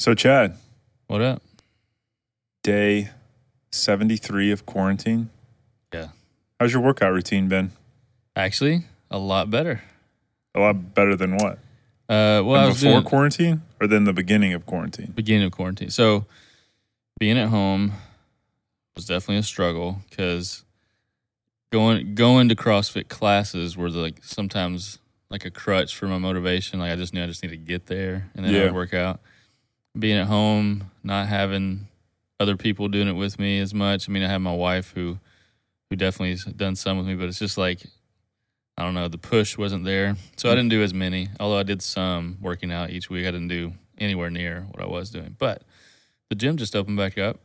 So, Chad. What up? Day 73 of quarantine. Yeah. How's your workout routine been? Actually, a lot better. A lot better than what? Before quarantine or then the beginning of quarantine? Beginning of quarantine. So, being at home was definitely a struggle because going to CrossFit classes were sometimes like a crutch for my motivation. Like I just knew I just needed to get there and then I would work out. Being at home, not having other people doing it with me as much. I mean, I have my wife who definitely has done some with me, but it's just like, I don't know, the push wasn't there. So I didn't do as many, although I did some working out each week. I didn't do anywhere near what I was doing. But the gym just opened back up,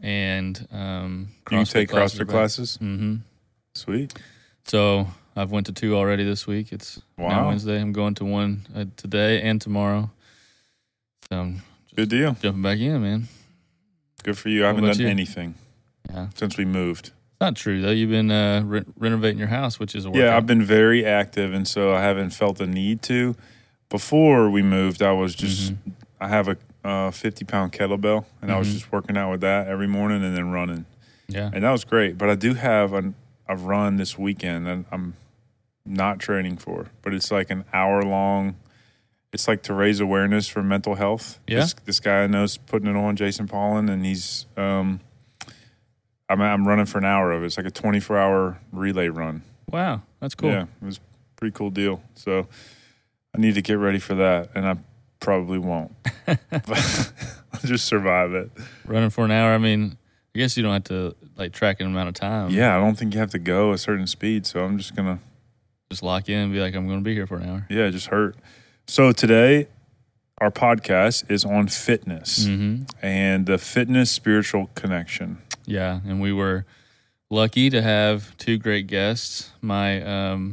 and CrossFit you take CrossFit classes? Mm-hmm. Sweet. So I've went to two already this week. It's now Wednesday. I'm going to one today and tomorrow. So good deal. Jumping back in, man. Good for you. I haven't done anything since we moved. It's not true, though. You've been renovating your house, which is a workout. Yeah, I've been very active, and so I haven't felt the need to. Before we moved, I was just I have a 50-pound kettlebell, and I was just working out with that every morning and then running. Yeah. And that was great. But I do have a run this weekend that I'm not training for, but it's like an hour-long. It's like to raise awareness for mental health. Yeah. This guy I know is putting it on, Jason Pollan, and he's I'm running for an hour of it. It's like a 24-hour relay run. Wow, that's cool. Yeah, it was a pretty cool deal. So I need to get ready for that, and I probably won't. But I'll just survive it. Running for an hour, I mean, I guess you don't have to like track an amount of time. Yeah, I don't think you have to go a certain speed, so I'm just going to. Just lock in and be like, I'm going to be here for an hour. Yeah, it just hurt. So today, our podcast is on fitness and the fitness spiritual connection. Yeah, and we were lucky to have two great guests. My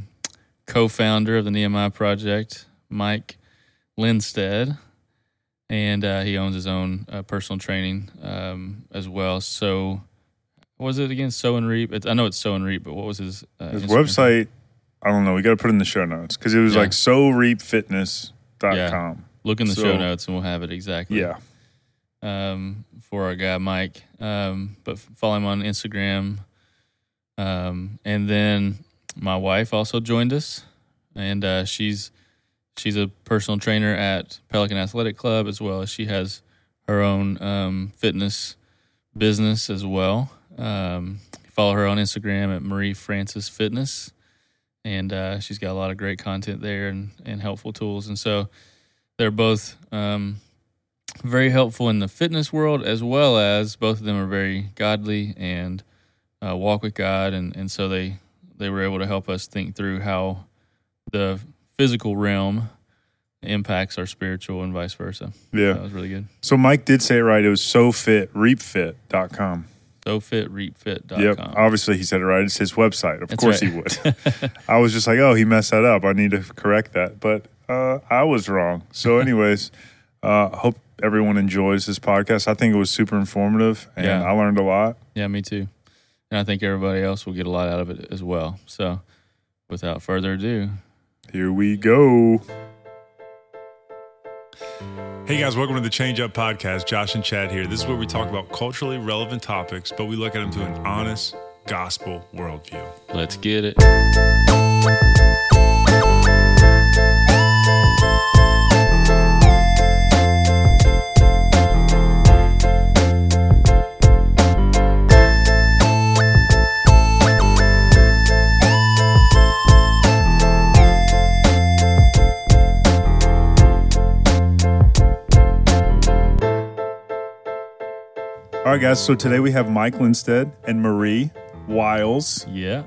co-founder of the Nehemiah Project, Mike Linstead, and he owns his own personal training as well. So, what was it again? Sew and Reap. I know it's Sew and Reap, but what was his website? I don't know. We got to put it in the show notes because it was like sowreapfitness.com. Yeah. Look in the show notes and we'll have it exactly. Yeah. For our guy, Mike. But follow him on Instagram. And then my wife also joined us. And she's a personal trainer at Pelican Athletic Club as well. She has her own fitness business as well. Follow her on Instagram at Marie Francis Fitness. And she's got a lot of great content there and helpful tools. And so they're both very helpful in the fitness world, as well as both of them are very godly and walk with God. And so they were able to help us think through how the physical realm impacts our spiritual and vice versa. Yeah. That was really good. So Mike did say it right. It was sowfitreapfit.com. sowfitreapfit.com. Yep, obviously he said it right. It's his website. Of course he would. I was just like, oh, he messed that up. I need to correct that. But I was wrong. So anyways, hope everyone enjoys this podcast. I think it was super informative, and I learned a lot. Yeah, me too. And I think everybody else will get a lot out of it as well. So without further ado, here we go. Hey guys, welcome to the Change Up Podcast. Josh and Chad here. This is where we talk about culturally relevant topics, but we look at them through an honest gospel worldview. Let's get it. All right, guys, so today we have Mike Linstead and Marie Wiles. Yeah.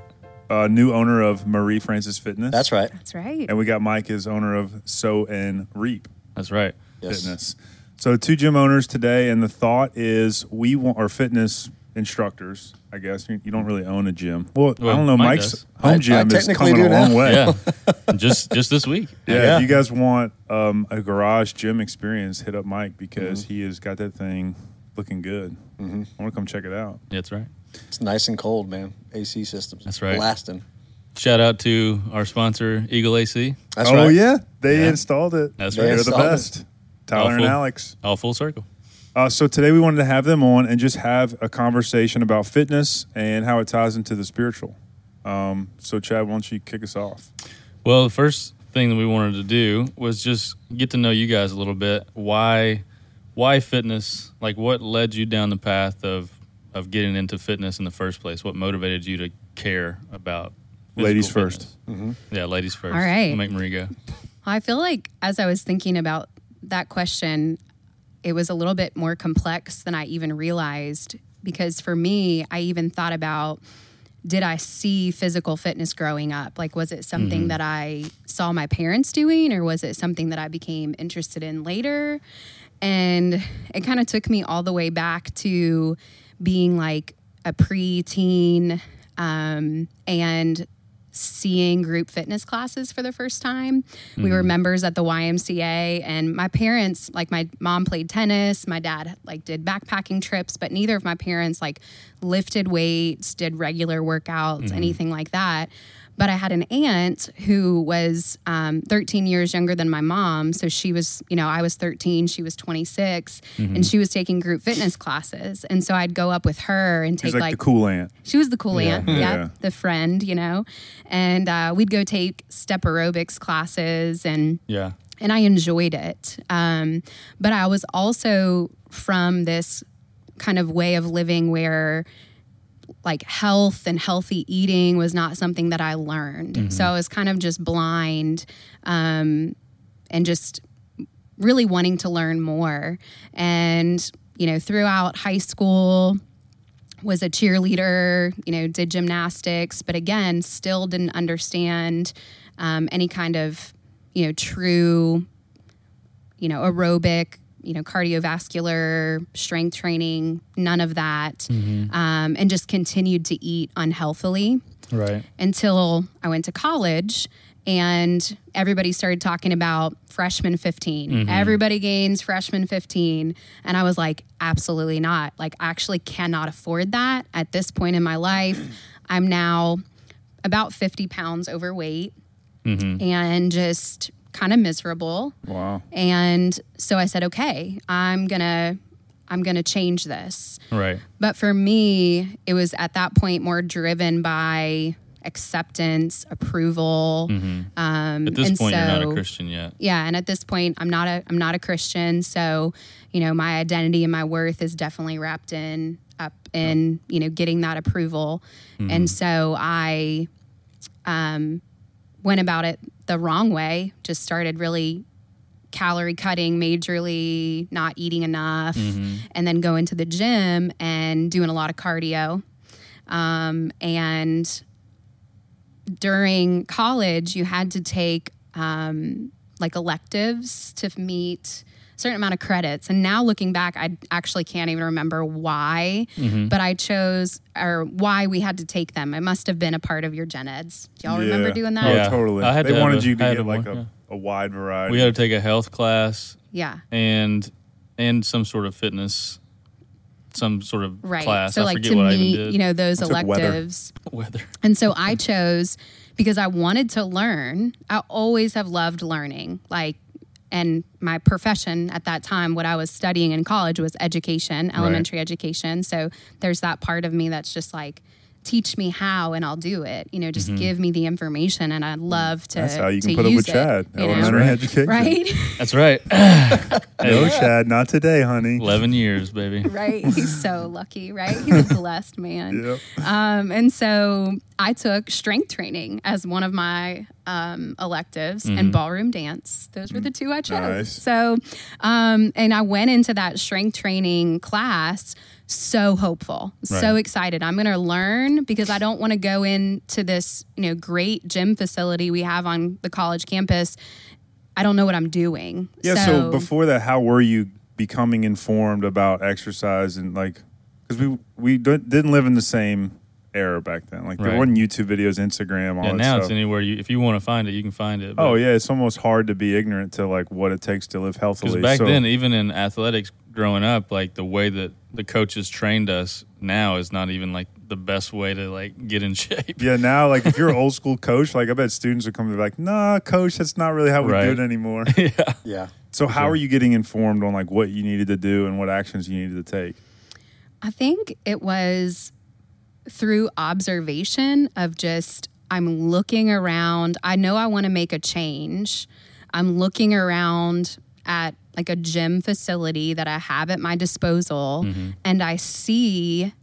New owner of Marie Francis Fitness. That's right. That's right. And we got Mike as owner of Sew and Reap. That's right. Yes. Fitness. So two gym owners today, and the thought is we want our fitness instructors, I guess. You don't really own a gym. Well I don't know. Mike's home gym is coming a long way. Yeah. Just this week. Yeah. If you guys want a garage gym experience, hit up Mike because he has got that thing looking good. Mm-hmm. I want to come check it out. That's right. It's nice and cold, man. AC systems. That's right. Blasting. Shout out to our sponsor, Eagle AC. That's right. Oh, yeah. They installed it. That's right. They're the best. Tyler and Alex. All full circle. So today we wanted to have them on and just have a conversation about fitness and how it ties into the spiritual. So Chad, why don't you kick us off? Well, the first thing that we wanted to do was just get to know you guys a little bit. Why fitness? Like, what led you down the path of getting into fitness in the first place? What motivated you to care about physical ladies fitness? First. Mm-hmm. Yeah, ladies first. All right. I'll make Marie go. I feel like as I was thinking about that question, it was a little bit more complex than I even realized, because for me, I even thought about, did I see physical fitness growing up? Like, was it something that I saw my parents doing, or was it something that I became interested in later? And it kind of took me all the way back to being like a preteen and seeing group fitness classes for the first time. Mm-hmm. We were members at the YMCA, and my parents, like my mom played tennis, my dad like did backpacking trips, but neither of my parents like lifted weights, did regular workouts, anything like that. But I had an aunt who was 13 years younger than my mom. So she was, you know, I was 13, she was 26, and she was taking group fitness classes. And so I'd go up with her and take like the cool aunt. She was the cool aunt. Yeah. The friend, you know. And we'd go take step aerobics classes and I enjoyed it. But I was also from this kind of way of living where like health and healthy eating was not something that I learned. So I was kind of just blind and just really wanting to learn more. And, you know, throughout high school was a cheerleader, you know, did gymnastics, but again, still didn't understand any kind of, you know, true, you know, aerobic, you know, cardiovascular, strength training, none of that, and just continued to eat unhealthily. Right. Until I went to college and everybody started talking about freshman 15. Everybody gains freshman 15. And I was like, absolutely not. Like, I actually cannot afford that at this point in my life. I'm now about 50 pounds overweight and just kind of miserable. Wow. And so I said, okay, I'm gonna change this. Right. But for me, it was at that point more driven by acceptance, approval. At this point, you're not a Christian yet. Yeah, and at this point, I'm not a Christian. So, you know, my identity and my worth is definitely wrapped up in you know, getting that approval. And so I went about it the wrong way, just started really calorie cutting majorly, not eating enough, and then going to the gym and doing a lot of cardio. And during college, you had to take like electives to meet a certain amount of credits. And now looking back, I actually can't even remember why, but I chose, or why we had to take them. It must have been a part of your gen eds. Do y'all remember doing that? Yeah, totally. They wanted you to get like a wide variety. We had to take a health class. Yeah. And some sort of fitness, some sort of class. So I forget what I even did. You know, those electives. Weather. And so I chose, because I wanted to learn. I always have loved learning. Like, and my profession at that time, what I was studying in college was education, elementary education. So there's that part of me that's just like, teach me how and I'll do it. You know, just give me the information, and I'd love to use it. That's how you can put up with Chad, elementary education. Right? That's right. No, Chad, not today, honey. 11 years, baby. Right. He's so lucky, right? He's a blessed man. Yep. And so I took strength training as one of my electives, and ballroom dance. Those were the two I chose. Nice. So, and I went into that strength training class so hopeful, so excited. I'm going to learn, because I don't want to go into this, you know, great gym facility we have on the college campus. I don't know what I'm doing. Yeah. So before that, how were you becoming informed about exercise? And like, because we didn't live in the same era back then. Like, there weren't YouTube videos, Instagram, all that now stuff. It's anywhere. If you want to find it, you can find it. Oh, yeah. It's almost hard to be ignorant to like what it takes to live healthily. Because back then, even in athletics, growing up, like the way that the coaches trained us now is not even like the best way to like get in shape. Yeah, now like if you're an old school coach, like I bet students would come and be like, nah, coach, that's not really how we do it anymore. Yeah. Yeah. So how are you getting informed on like what you needed to do and what actions you needed to take? I think it was through observation of just, I'm looking around. I know I want to make a change. I'm looking around at like a gym facility that I have at my disposal, mm-hmm. and I see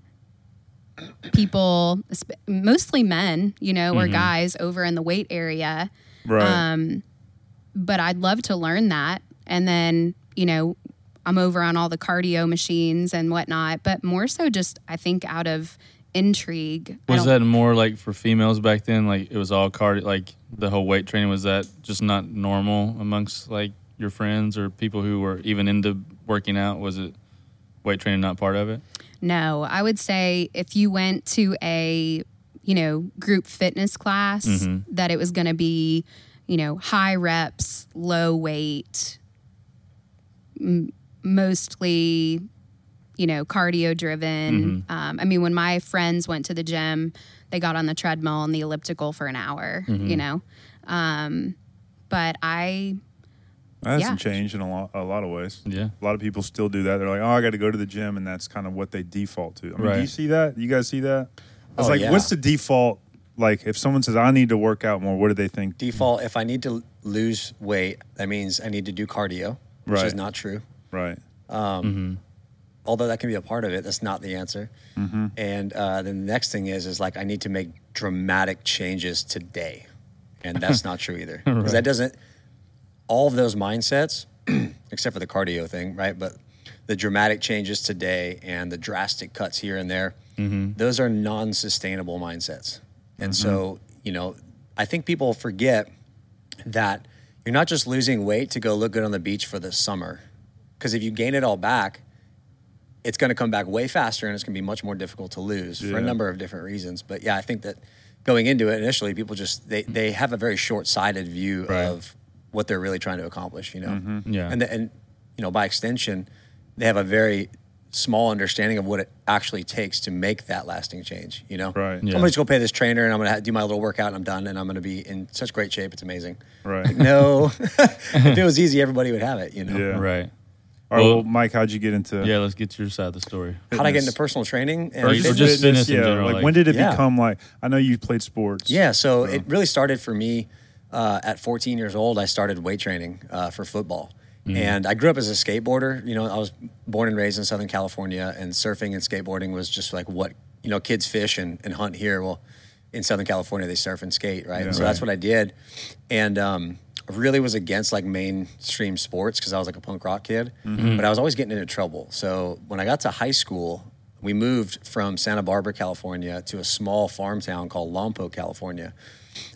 people, mostly men, you know, mm-hmm. or guys over in the weight area. Right. But I'd love to learn that. And then, you know, I'm over on all the cardio machines and whatnot, but more so just, I think, out of intrigue. Was that more like for females back then? Like it was all cardio, like the whole weight training, was that just not normal amongst like your friends or people who were even into working out? Was it weight training not part of it? No, I would say if you went to a, you know, group fitness class, mm-hmm. that it was going to be, you know, high reps, low weight, mostly, you know, cardio driven. Mm-hmm. I mean, when my friends went to the gym, they got on the treadmill and the elliptical for an hour, mm-hmm. you know. But that hasn't changed in a lot of ways. Yeah. A lot of people still do that. They're like, oh, I got to go to the gym, and that's kind of what they default to. I mean, do you see that? You guys see that? I was what's the default? Like, if someone says, I need to work out more, what do they think? Default, if I need to lose weight, that means I need to do cardio, which is not true. Right. Mm-hmm. Although that can be a part of it, that's not the answer. Mm-hmm. And then the next thing is like, I need to make dramatic changes today. And that's not true either. Because that doesn't, all of those mindsets, except for the cardio thing, right? But the dramatic changes today and the drastic cuts here and there, mm-hmm. those are non-sustainable mindsets. And mm-hmm. so, you know, I think people forget that you're not just losing weight to go look good on the beach for the summer. Because if you gain it all back, it's going to come back way faster and it's going to be much more difficult to lose for a number of different reasons. But yeah, I think that going into it initially, people just, they have a very short-sighted view of what they're really trying to accomplish, you know? Mm-hmm. Yeah. And, you know, by extension, they have a very small understanding of what it actually takes to make that lasting change, you know? Right. Yeah. I'm going to go pay this trainer and I'm going to do my little workout and I'm done and I'm going to be in such great shape. It's amazing. Right. Like, no. If it was easy, everybody would have it, you know? Yeah. Right. All right, well, Mike, how'd you get into... Yeah, let's get to your side of the story. How'd I get into personal training? And or just fitness in general. Like, when did it become like... I know you played sports. Yeah, so it really started for me at 14 years old. I started weight training for football. Mm-hmm. And I grew up as a skateboarder. You know, I was born and raised in Southern California, and surfing and skateboarding was just like what, you know, kids fish and hunt here. Well, in Southern California, they surf and skate, right? Yeah, and so that's what I did. And I really was against like mainstream sports because I was like a punk rock kid, mm-hmm. but I was always getting into trouble. So when I got to high school, we moved from Santa Barbara, California to a small farm town called Lompoc, California.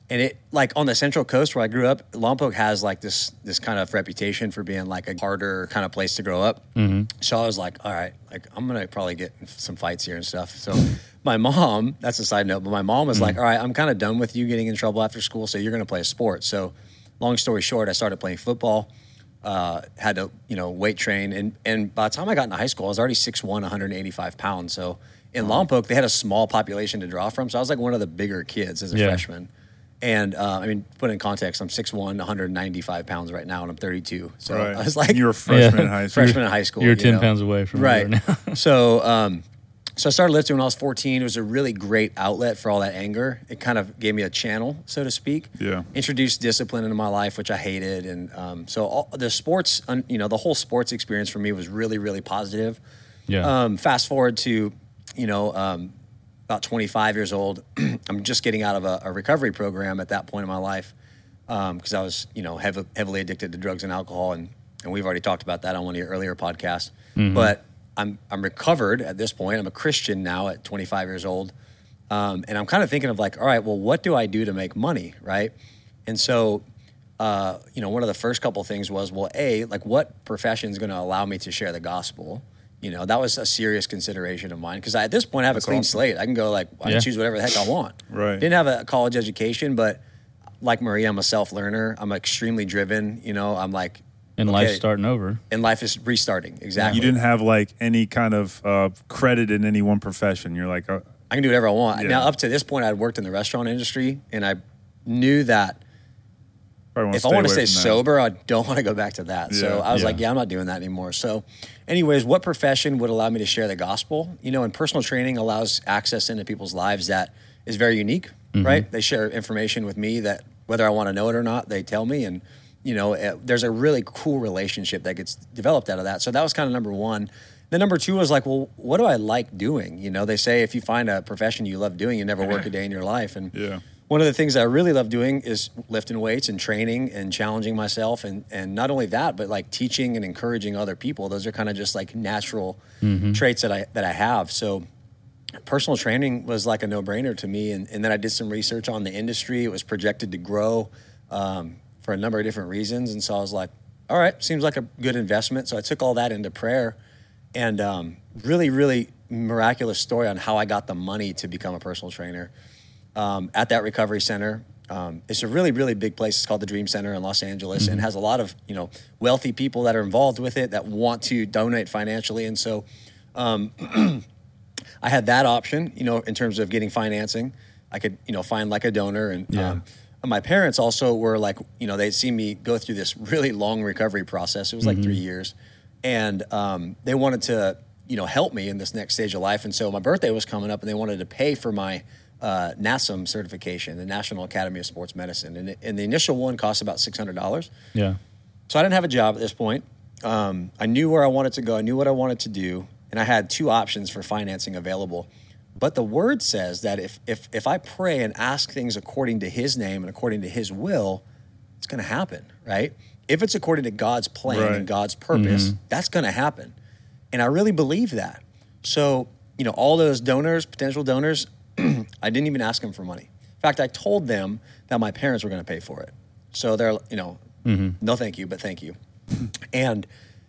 And it, like on the Central Coast where I grew up, Lompoc has like this kind of reputation for being like a harder kind of place to grow up. Mm-hmm. So I was like, all right, like I'm going to probably get some fights here and stuff. So my mom, that's a side note, but my mom was mm-hmm. like, all right, I'm kind of done with you getting in trouble after school. So you're going to play a sport. So long story short, I started playing football, had to, you know, weight train. And by the time I got into high school, I was already 6'1", 185 pounds. So in Lompoc, they had a small population to draw from. So I was like one of the bigger kids as a freshman. And, I mean, put in context, I'm 6'1", 195 pounds right now, and I'm 32. So I was like... You were a freshman in high school. Freshman in high school. You're 10 pounds away from me right now. So I started lifting when I was 14. It was a really great outlet for all that anger. It kind of gave me a channel, so to speak. Yeah. Introduced discipline into my life, which I hated. And so all the sports, you know, the whole sports experience for me was really, really positive. Yeah. Fast forward to, you know... about 25 years old, I'm just getting out of a recovery program at that point in my life because I was, you know, heavily addicted to drugs and alcohol, and we've already talked about that on one of your earlier podcasts. Mm-hmm. But I'm recovered at this point. I'm a Christian now at 25 years old, and I'm kind of thinking of like, all right, well, what do I do to make money, right? And so, you know, one of the first couple things was, well, A, like what profession is going to allow me to share the gospel? You know, that was a serious consideration of mine because at this point I have a clean slate. I can go like, I can choose whatever the heck I want. Right. Didn't have a college education, but like Marie, I'm a self-learner. I'm extremely driven. You know, I'm like... And life's starting over. And life is restarting, exactly. You didn't have like any kind of credit in any one profession. You're like... I can do whatever I want. Yeah. Now, up to this point, I'd worked in the restaurant industry and I knew that If I want to stay sober, I don't want to go back to that. So I was like, I'm not doing that anymore. So anyways, what profession would allow me to share the gospel? You know, and personal training allows access into people's lives that is very unique, right? They share information with me that whether I want to know it or not, they tell me. And, you know, there's a really cool relationship that gets developed out of that. So that was kind of number one. Then number two was like, well, what do I like doing? You know, they say if you find a profession you love doing, you never work a day in your life. And one of the things I really love doing is lifting weights and training and challenging myself. And not only that, but like teaching and encouraging other people. Those are kind of just like natural traits that I have. So personal training was like a no-brainer to me. And then I did some research on the industry. It was projected to grow for a number of different reasons. And so I was like, all right, seems like a good investment. So I took all that into prayer and really, really miraculous story on how I got the money to become a personal trainer. At that recovery center. It's a really, really big place. It's called the Dream Center in Los Angeles and has a lot of, you know, wealthy people that are involved with it that want to donate financially. And so I had that option, you know, in terms of getting financing. I could, you know, find like a donor. And my parents also were like, you know, they'd seen me go through this really long recovery process. It was like 3 years. And they wanted to, you know, help me in this next stage of life. And so my birthday was coming up and they wanted to pay for my NASM certification, the National Academy of Sports Medicine. And the initial one cost about $600. Yeah. So I didn't have a job at this point. I knew where I wanted to go. I knew what I wanted to do. And I had two options for financing available. But the word says that if I pray and ask things according to his name and according to his will, it's going to happen, right? If it's according to God's plan and God's purpose, that's going to happen. And I really believe that. So, you know, all those donors, potential donors, I didn't even ask them for money. In fact, I told them that my parents were going to pay for it. So they're, you know, no thank you, but thank you. And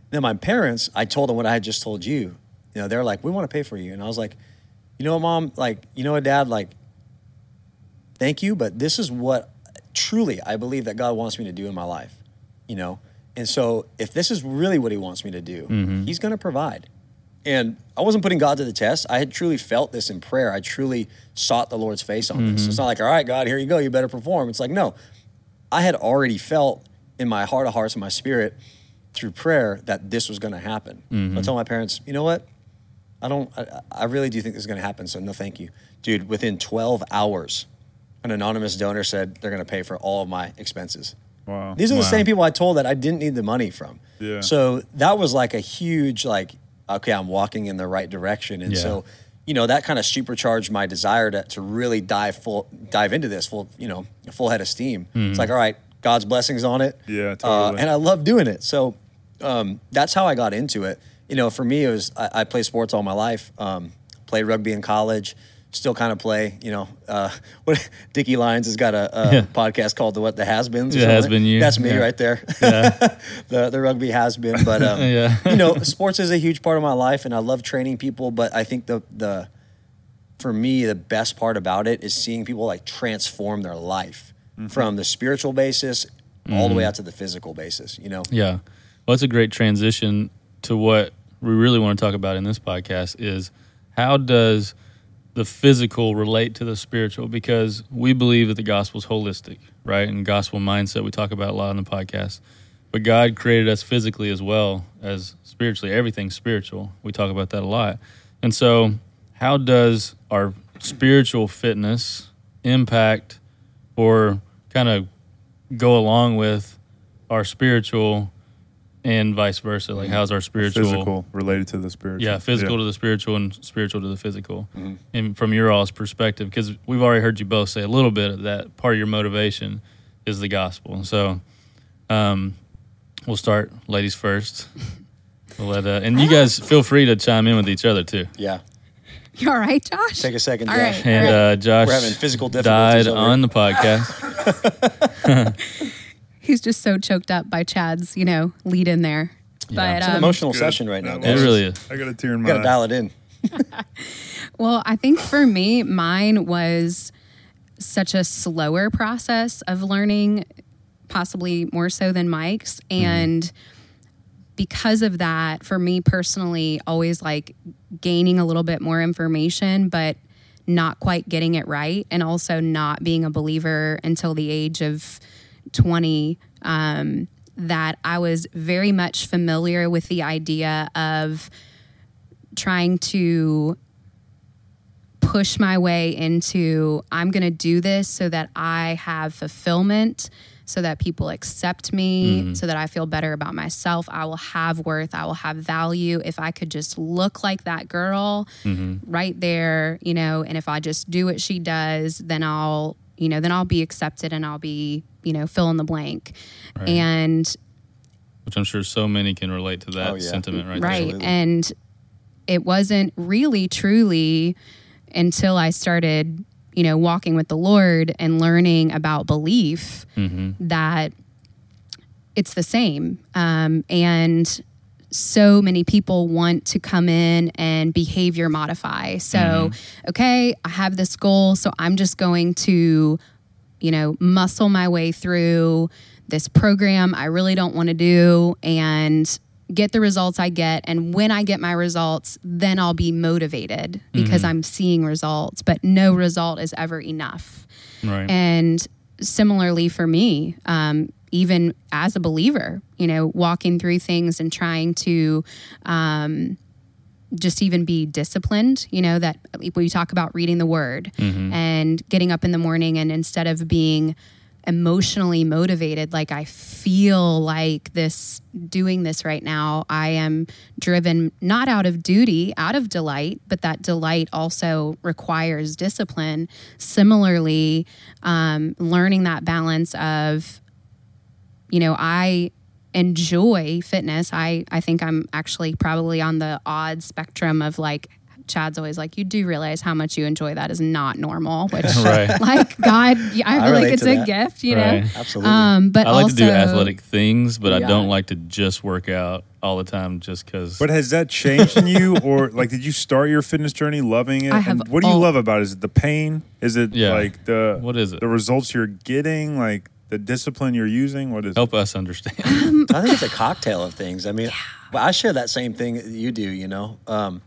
then my parents, I told them what I had just told you. You know, they're like, we want to pay for you. And I was like, you know, Mom, like, you know, Dad, like, thank you, but this is what truly I believe that God wants me to do in my life, you know? And so if this is really what he wants me to do, he's going to provide. And I wasn't putting God to the test. I had truly felt this in prayer. I truly sought the Lord's face on this. It's not like, all right, God, here you go. You better perform. It's like, no, I had already felt in my heart of hearts and my spirit through prayer that this was going to happen. I told my parents, you know what? I really do think this is going to happen. So no, thank you, dude. Within 12 hours, an anonymous donor said they're going to pay for all of my expenses. Wow. These are the same people I told that I didn't need the money from. Yeah. So that was like a huge, like, okay, I'm walking in the right direction. And so, you know, that kind of supercharged my desire to really dive into this full head of steam. It's like, all right, God's blessings on it. Yeah, totally. And I love doing it. So that's how I got into it. You know, for me, it was, I played sports all my life, played rugby in college, still kind of play, you know, Dickie Lyons has got a podcast called The Has-Beens. Yeah, Has-Been You. That's me right there. Yeah. the rugby has-been. But, you know, sports is a huge part of my life and I love training people. But I think for me, the best part about it is seeing people like transform their life from the spiritual basis all the way out to the physical basis, you know? Yeah. Well, that's a great transition to what we really want to talk about in this podcast is how does the physical relate to the spiritual, because we believe that the gospel is holistic, right? And gospel mindset, we talk about a lot on the podcast. But God created us physically as well as spiritually. Everything's spiritual. We talk about that a lot. And so how does our spiritual fitness impact or kind of go along with our spiritual and vice versa? Like, how's our spiritual... Physical related to the spiritual. Yeah, physical to the spiritual and spiritual to the physical. And from your all's perspective, because we've already heard you both say a little bit of that part of your motivation is the gospel. And so we'll start ladies first. We'll let, and you guys feel free to chime in with each other too. Yeah. You all right, Josh? Take a second, Josh. Right, and Josh we're having physical difficulties died on the podcast. He's just so choked up by Chad's, you know, lead in there. Yeah. But, it's an emotional session right now. It really is. I got a tear in my eye. Got to dial it in. Well, I think for me, mine was such a slower process of learning, possibly more so than Mike's. And because of that, for me personally, always like gaining a little bit more information, but not quite getting it right. And also not being a believer until the age of 20 that I was very much familiar with the idea of trying to push my way into, I'm going to do this so that I have fulfillment, so that people accept me, so that I feel better about myself. I will have worth. I will have value. If I could just look like that girl right there, you know, and if I just do what she does, then I'll, you know, then I'll be accepted and I'll be, you know, fill in the blank. Right. And which I'm sure so many can relate to that sentiment right there. Right. And it wasn't really truly until I started, you know, walking with the Lord and learning about belief that it's the same. And so many people want to come in and behavior modify. So, okay, I have this goal, so I'm just going to, you know, muscle my way through this program I really don't want to do and get the results I get. And when I get my results, then I'll be motivated because I'm seeing results, but no result is ever enough. Right. And similarly for me, even as a believer, you know, walking through things and trying to just even be disciplined, you know, that we talk about reading the Word and getting up in the morning, and instead of being emotionally motivated, like I feel like this, doing this right now, I am driven not out of duty, out of delight, but that delight also requires discipline. Similarly, learning that balance of, you know, I enjoy fitness. I think I'm actually probably on the odd spectrum of, like, Chad's always like, you do realize how much you enjoy that is not normal, which like, God, I feel like it's a gift, you know? Absolutely. But I like also to do athletic things, but I don't like to just work out all the time just because. But has that changed in you, or like, did you start your fitness journey loving it? And what do you love about it? Is it the pain? Is it like the, what is it? The results you're getting, like the discipline you're using? What is Help us understand. I think it's a cocktail of things. I mean, I share that same thing that you do, you know?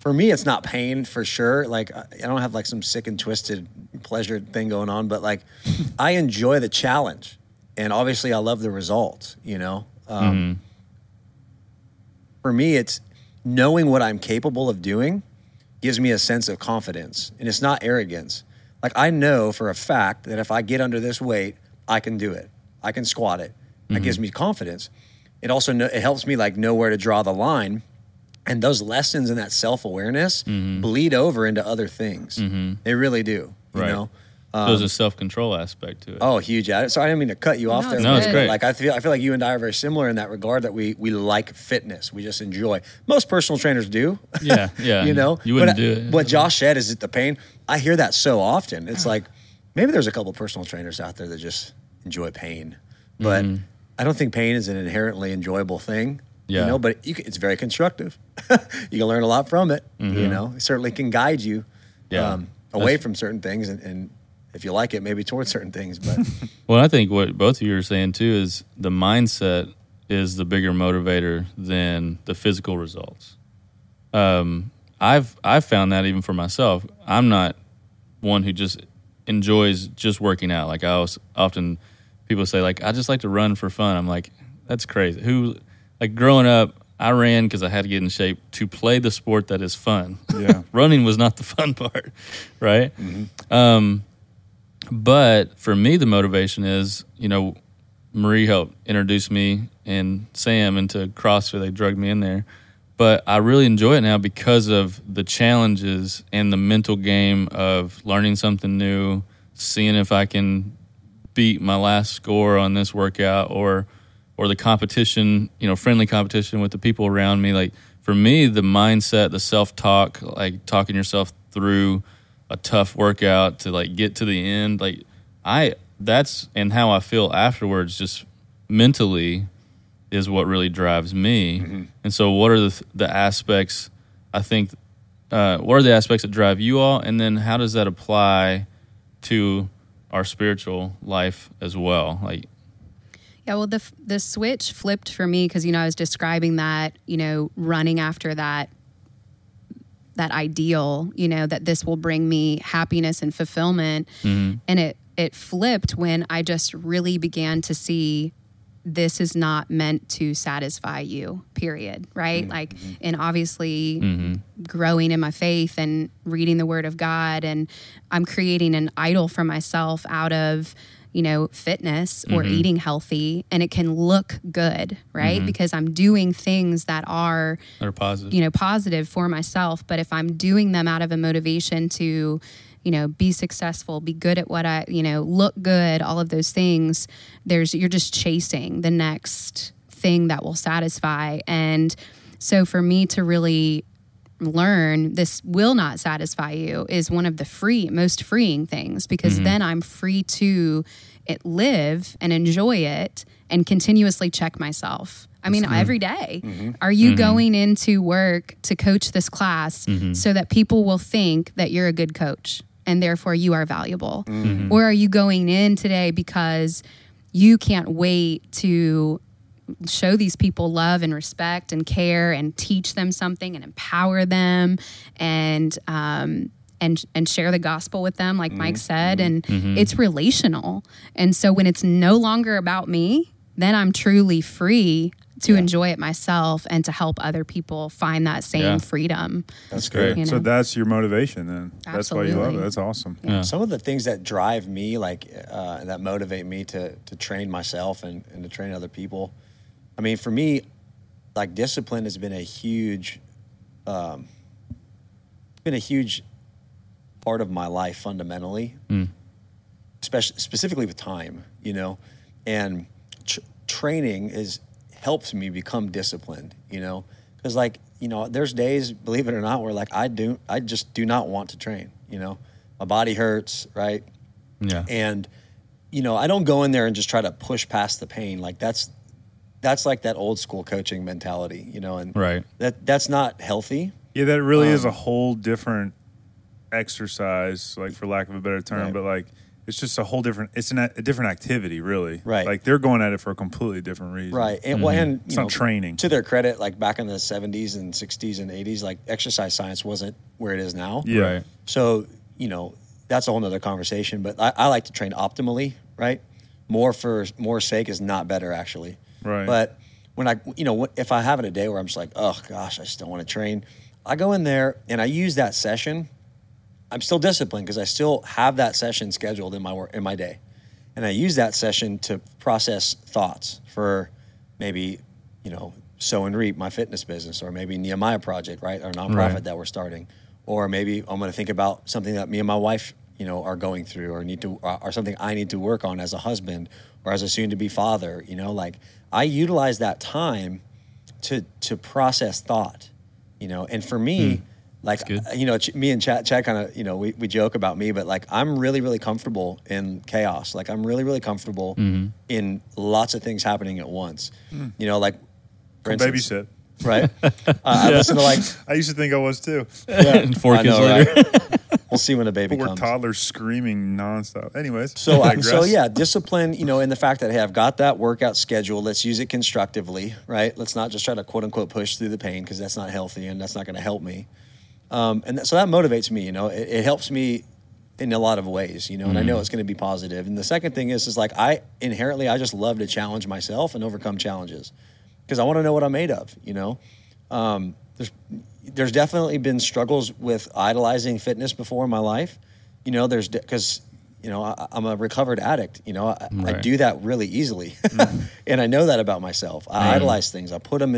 For me, it's not pain for sure. Like, I don't have like some sick and twisted pleasure thing going on, but like I enjoy the challenge, and obviously I love the results, you know? For me, it's knowing what I'm capable of doing gives me a sense of confidence, and it's not arrogance. Like, I know for a fact that if I get under this weight, I can do it. I can squat it. That gives me confidence. It also it helps me like know where to draw the line. And those lessons and that self-awareness bleed over into other things. They really do. You know? So there's a self-control aspect to it. Oh, huge. Sorry, I didn't mean to cut you off there. No, it's great. Like, I feel like you and I are very similar in that regard, that we like fitness. We just enjoy. Most personal trainers do. Yeah, yeah. You know? You wouldn't do it. What Josh said, is it the pain? I hear that so often. It's like, maybe there's a couple of personal trainers out there that just enjoy pain. But I don't think pain is an inherently enjoyable thing. Yeah. You know, but it's very constructive. You can learn a lot from it. You know, it certainly can guide you away from certain things, and if you like it, maybe towards certain things. But well, I think what both of you are saying too is the mindset is the bigger motivator than the physical results. I've found that even for myself. I'm not one who just enjoys just working out. Like, often people say, like, I just like to run for fun. I'm like, that's crazy. Like, growing up, I ran because I had to get in shape to play the sport that is fun. Yeah. Running was not the fun part, right? But for me, the motivation is, you know, Marie helped introduce me and Sam into CrossFit. They drugged me in there. But I really enjoy it now because of the challenges and the mental game of learning something new, seeing if I can beat my last score on this workout, or the competition, you know, friendly competition with the people around me. Like, for me, the mindset, the self-talk, like talking yourself through a tough workout to like get to the end, like and how I feel afterwards, just mentally, is what really drives me. And so what are the aspects, I think, what are the aspects that drive you all? And then how does that apply to our spiritual life as well? Like, yeah, well, the switch flipped for me because, you know, I was describing that, you know, running after that ideal, you know, that this will bring me happiness and fulfillment. And it it flipped when I just really began to see this is not meant to satisfy you, period, right? Mm-hmm. Like, and obviously growing in my faith and reading the Word of God, and I'm creating an idol for myself out of, you know, fitness or eating healthy, and it can look good, right? Because I'm doing things that are positive, you know, positive for myself. But if I'm doing them out of a motivation to, you know, be successful, be good at what I, you know, look good, all of those things, you're just chasing the next thing that will satisfy. And so for me to really learn this will not satisfy you is one of the most freeing things, because then I'm free to live and enjoy it and continuously check myself. I mean, every day. Are you going into work to coach this class so that people will think that you're a good coach and therefore you are valuable? Or are you going in today because you can't wait to show these people love and respect and care and teach them something and empower them and share the gospel with them, like Mike said, and it's relational. And so when it's no longer about me, then I'm truly free to enjoy it myself and to help other people find that same freedom. That's great. You know? So that's your motivation then. Absolutely. That's why you love it. That's awesome. Yeah. Some of the things that drive me, like that motivate me to train myself and to train other people. I mean, for me, like, discipline has been a huge part of my life fundamentally, specifically with time, you know, and training helps me become disciplined, you know, because, like, you know, there's days, believe it or not, where, like, I just do not want to train, you know, my body hurts, right? Yeah. And, you know, I don't go in there and just try to push past the pain. Like, that's like that old school coaching mentality, you know, and that's not healthy. Yeah, that really is a whole different exercise, like, for lack of a better term, but, like, it's just a different activity, really. Right. Like, they're going at it for a completely different reason. Right. And, well, and it's not training. To their credit, like, back in the 70s and 60s and 80s, like, exercise science wasn't where it is now. Yeah. Right. So, you know, that's a whole nother conversation. But I like to train optimally, right? More for more's sake is not better, actually. Right. But when if I have it a day where I'm just like, oh, gosh, I just don't want to train, I go in there and I use that session. I'm still disciplined because I still have that session scheduled in my work, in my day. And I use that session to process thoughts for maybe, you know, Sew and Reap, my fitness business, or maybe Nehemiah Project, right? Our nonprofit that we're starting. Or maybe I'm going to think about something that me and my wife, you know, are going through or something I need to work on as a husband or as a soon-to-be father, you know, like, I utilize that time to process thought, you know, and for me, like, you know, me and Chad kind of, you know, we joke about me, but, like, I'm really, really comfortable in chaos. Like, I'm really, really comfortable in lots of things happening at once. You know, like, for instance, babysit. Right? I listen to, like... I used to think I was, too. Yeah. And 4 kids later. Right? We'll see when a baby comes. We're toddlers screaming nonstop. Anyways. So yeah, discipline, you know, and the fact that, hey, I've got that workout schedule. Let's use it constructively, right? Let's not just try to, quote-unquote, push through the pain, because that's not healthy and that's not going to help me. So that motivates me, you know, it helps me in a lot of ways, you know, and I know it's going to be positive. And the second thing is like, I just love to challenge myself and overcome challenges because I want to know what I'm made of, you know. There's definitely been struggles with idolizing fitness before in my life. You know, because, you know, I'm a recovered addict, you know, I do that really easily. And I know that about myself. I idolize things. I put them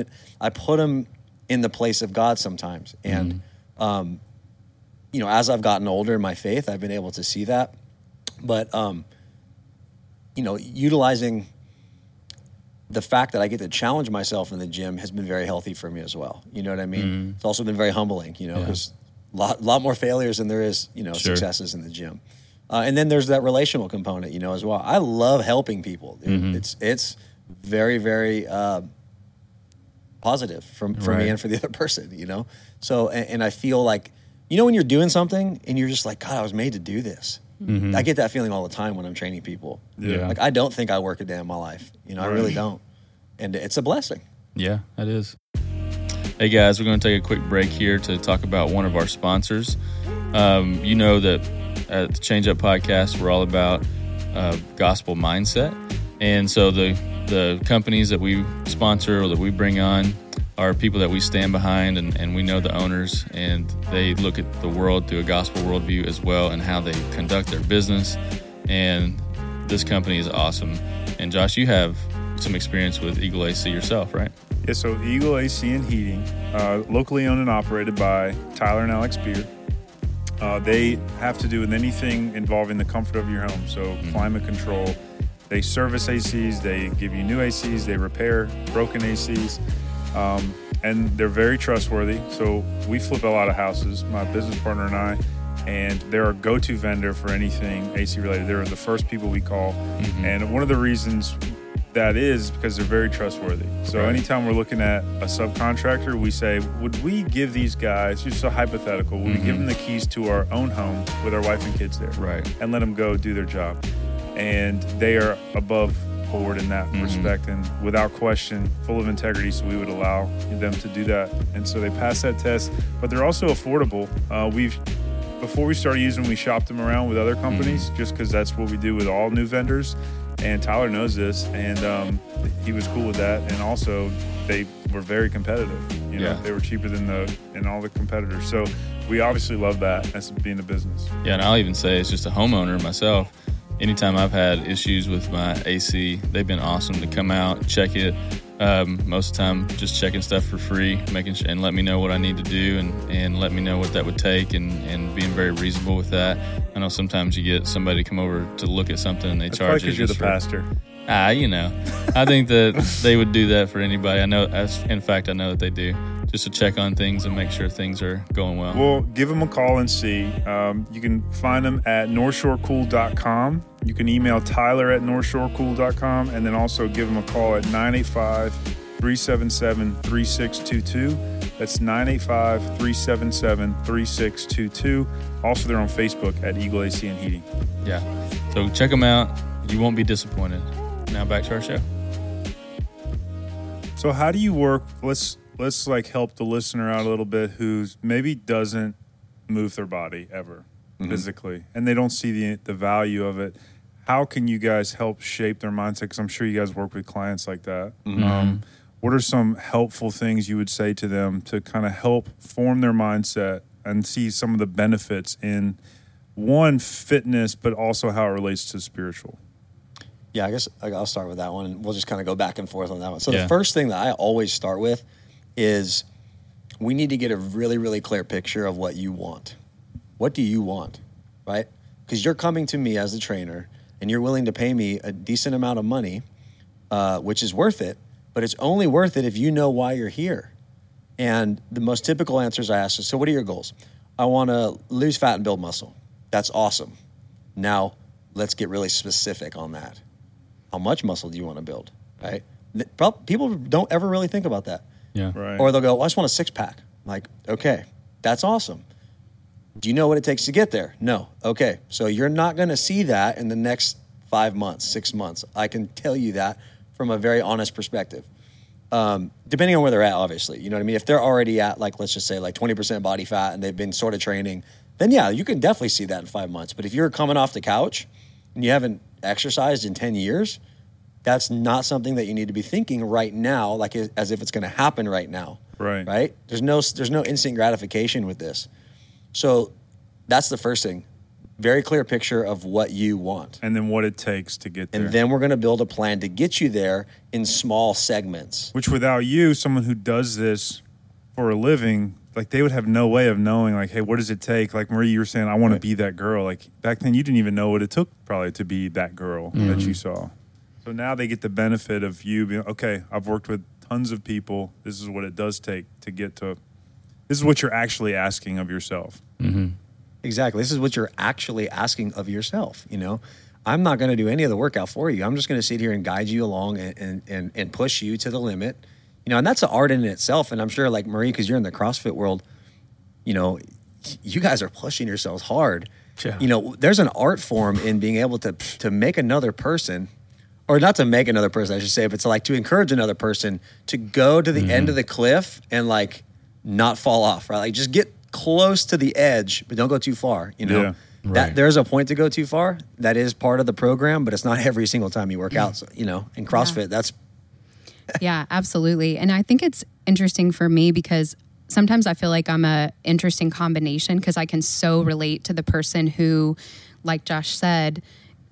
in the place of God sometimes. And, you know, as I've gotten older in my faith, I've been able to see that. But, you know, utilizing the fact that I get to challenge myself in the gym has been very healthy for me as well. You know what I mean? It's also been very humbling, you know, because a lot more failures than there is, you know, successes in the gym. And then there's that relational component, you know, as well. I love helping people. It's very, very positive for me and for the other person, you know? So, and I feel like, you know, when you're doing something and you're just like, God, I was made to do this. I get that feeling all the time when I'm training people. Yeah. Like, I don't think I work a day in my life. You know, I really don't. And it's a blessing. Yeah, it is. Hey, guys, we're going to take a quick break here to talk about one of our sponsors. You know that at the Change Up Podcast, we're all about gospel mindset. And so the companies that we sponsor or that we bring on are people that we stand behind, and we know the owners, and they look at the world through a gospel worldview as well and how they conduct their business. And this company is awesome. And Josh, you have some experience with Eagle AC yourself, right? Yeah, so Eagle AC and Heating, locally owned and operated by Tyler and Alex Beard. They have to do with anything involving the comfort of your home, so climate control. They service ACs, they give you new ACs, they repair broken ACs, and they're very trustworthy. So we flip a lot of houses, my business partner and I, and they're our go-to vendor for anything AC related. They're the first people we call, and one of the reasons that is because they're very trustworthy. So anytime we're looking at a subcontractor, we say, would we give these guys, just a hypothetical, would we give them the keys to our own home with our wife and kids there, and let them go do their job? And they are above board in that respect, and without question, full of integrity, so we would allow them to do that. And so they pass that test, but they're also affordable. Before we started using them, we shopped them around with other companies just because that's what we do with all new vendors. And Tyler knows this, and he was cool with that. And also, they were very competitive. They were cheaper than all the competitors. So we obviously love that as being a business. Yeah, and I'll even say, as just a homeowner myself, anytime I've had issues with my AC, they've been awesome to come out, check it. Most of the time, just checking stuff for free, making sure, and let me know what I need to do, and let me know what that would take, and being very reasonable with that. I know sometimes you get somebody to come over to look at something and they charge you. That's probably because you're the pastor. I think that they would do that for anybody. I know that they do, just to check on things and make sure things are going well. Well, give them a call and see. You can find them at northshorecool.com. You can email Tyler at northshorecool.com, and then also give them a call at 985-377-3622. That's 985-377-3622. Also, they're on Facebook at Eagle AC and Heating. Yeah. So check them out. You won't be disappointed. Now back to our show. So how do you work? Let's like help the listener out a little bit who maybe doesn't move their body ever physically, and they don't see the value of it. How can you guys help shape their mindset? Because I'm sure you guys work with clients like that. What are some helpful things you would say to them to kind of help form their mindset and see some of the benefits in, one, fitness, but also how it relates to spiritual? Yeah, I guess I'll start with that one, and we'll just kind of go back and forth on that one. So the first thing that I always start with is we need to get a really, really clear picture of what you want. What do you want, right? Because you're coming to me as a trainer, and you're willing to pay me a decent amount of money, which is worth it, but it's only worth it if you know why you're here. And the most typical answers I ask is, so what are your goals? I want to lose fat and build muscle. That's awesome. Now, let's get really specific on that. How much muscle do you want to build, right? People don't ever really think about that. Yeah. Right. Or they'll go, well, I just want a six-pack. Like, okay, that's awesome. Do you know what it takes to get there? No. Okay, so you're not going to see that in the next 5 months, 6 months. I can tell you that from a very honest perspective. Depending on where they're at, obviously. You know what I mean? If they're already at, like, let's just say, like 20% body fat and they've been sort of training, then, yeah, you can definitely see that in 5 months. But if you're coming off the couch and you haven't exercised in 10 years, that's not something that you need to be thinking right now, like as if it's going to happen right now. Right. Right? There's no instant gratification with this. So that's the first thing. Very clear picture of what you want. And then what it takes to get there. And then we're going to build a plan to get you there in small segments. Which without you, someone who does this for a living, like they would have no way of knowing, like, hey, what does it take? Like Marie, you were saying, I want to be that girl. Like back then you didn't even know what it took probably to be that girl that you saw. So now they get the benefit of you being, okay, I've worked with tons of people. This is what it does take to get to, this is what you're actually asking of yourself. Mm-hmm. Exactly. This is what you're actually asking of yourself. You know, I'm not going to do any of the workout for you. I'm just going to sit here and guide you along and push you to the limit. You know, and that's an art in itself. And I'm sure like Marie, because you're in the CrossFit world, you know, you guys are pushing yourselves hard. Yeah. You know, there's an art form in being able to make another person, or not to make another person, I should say, but to like to encourage another person to go to the end of the cliff and like not fall off, right? Like just get close to the edge, but don't go too far, you know? Yeah. Right. That, there's a point to go too far. That is part of the program, but it's not every single time you work out. So, you know, in CrossFit, that's... Yeah, absolutely. And I think it's interesting for me because sometimes I feel like I'm an interesting combination because I can so relate to the person who, like Josh said,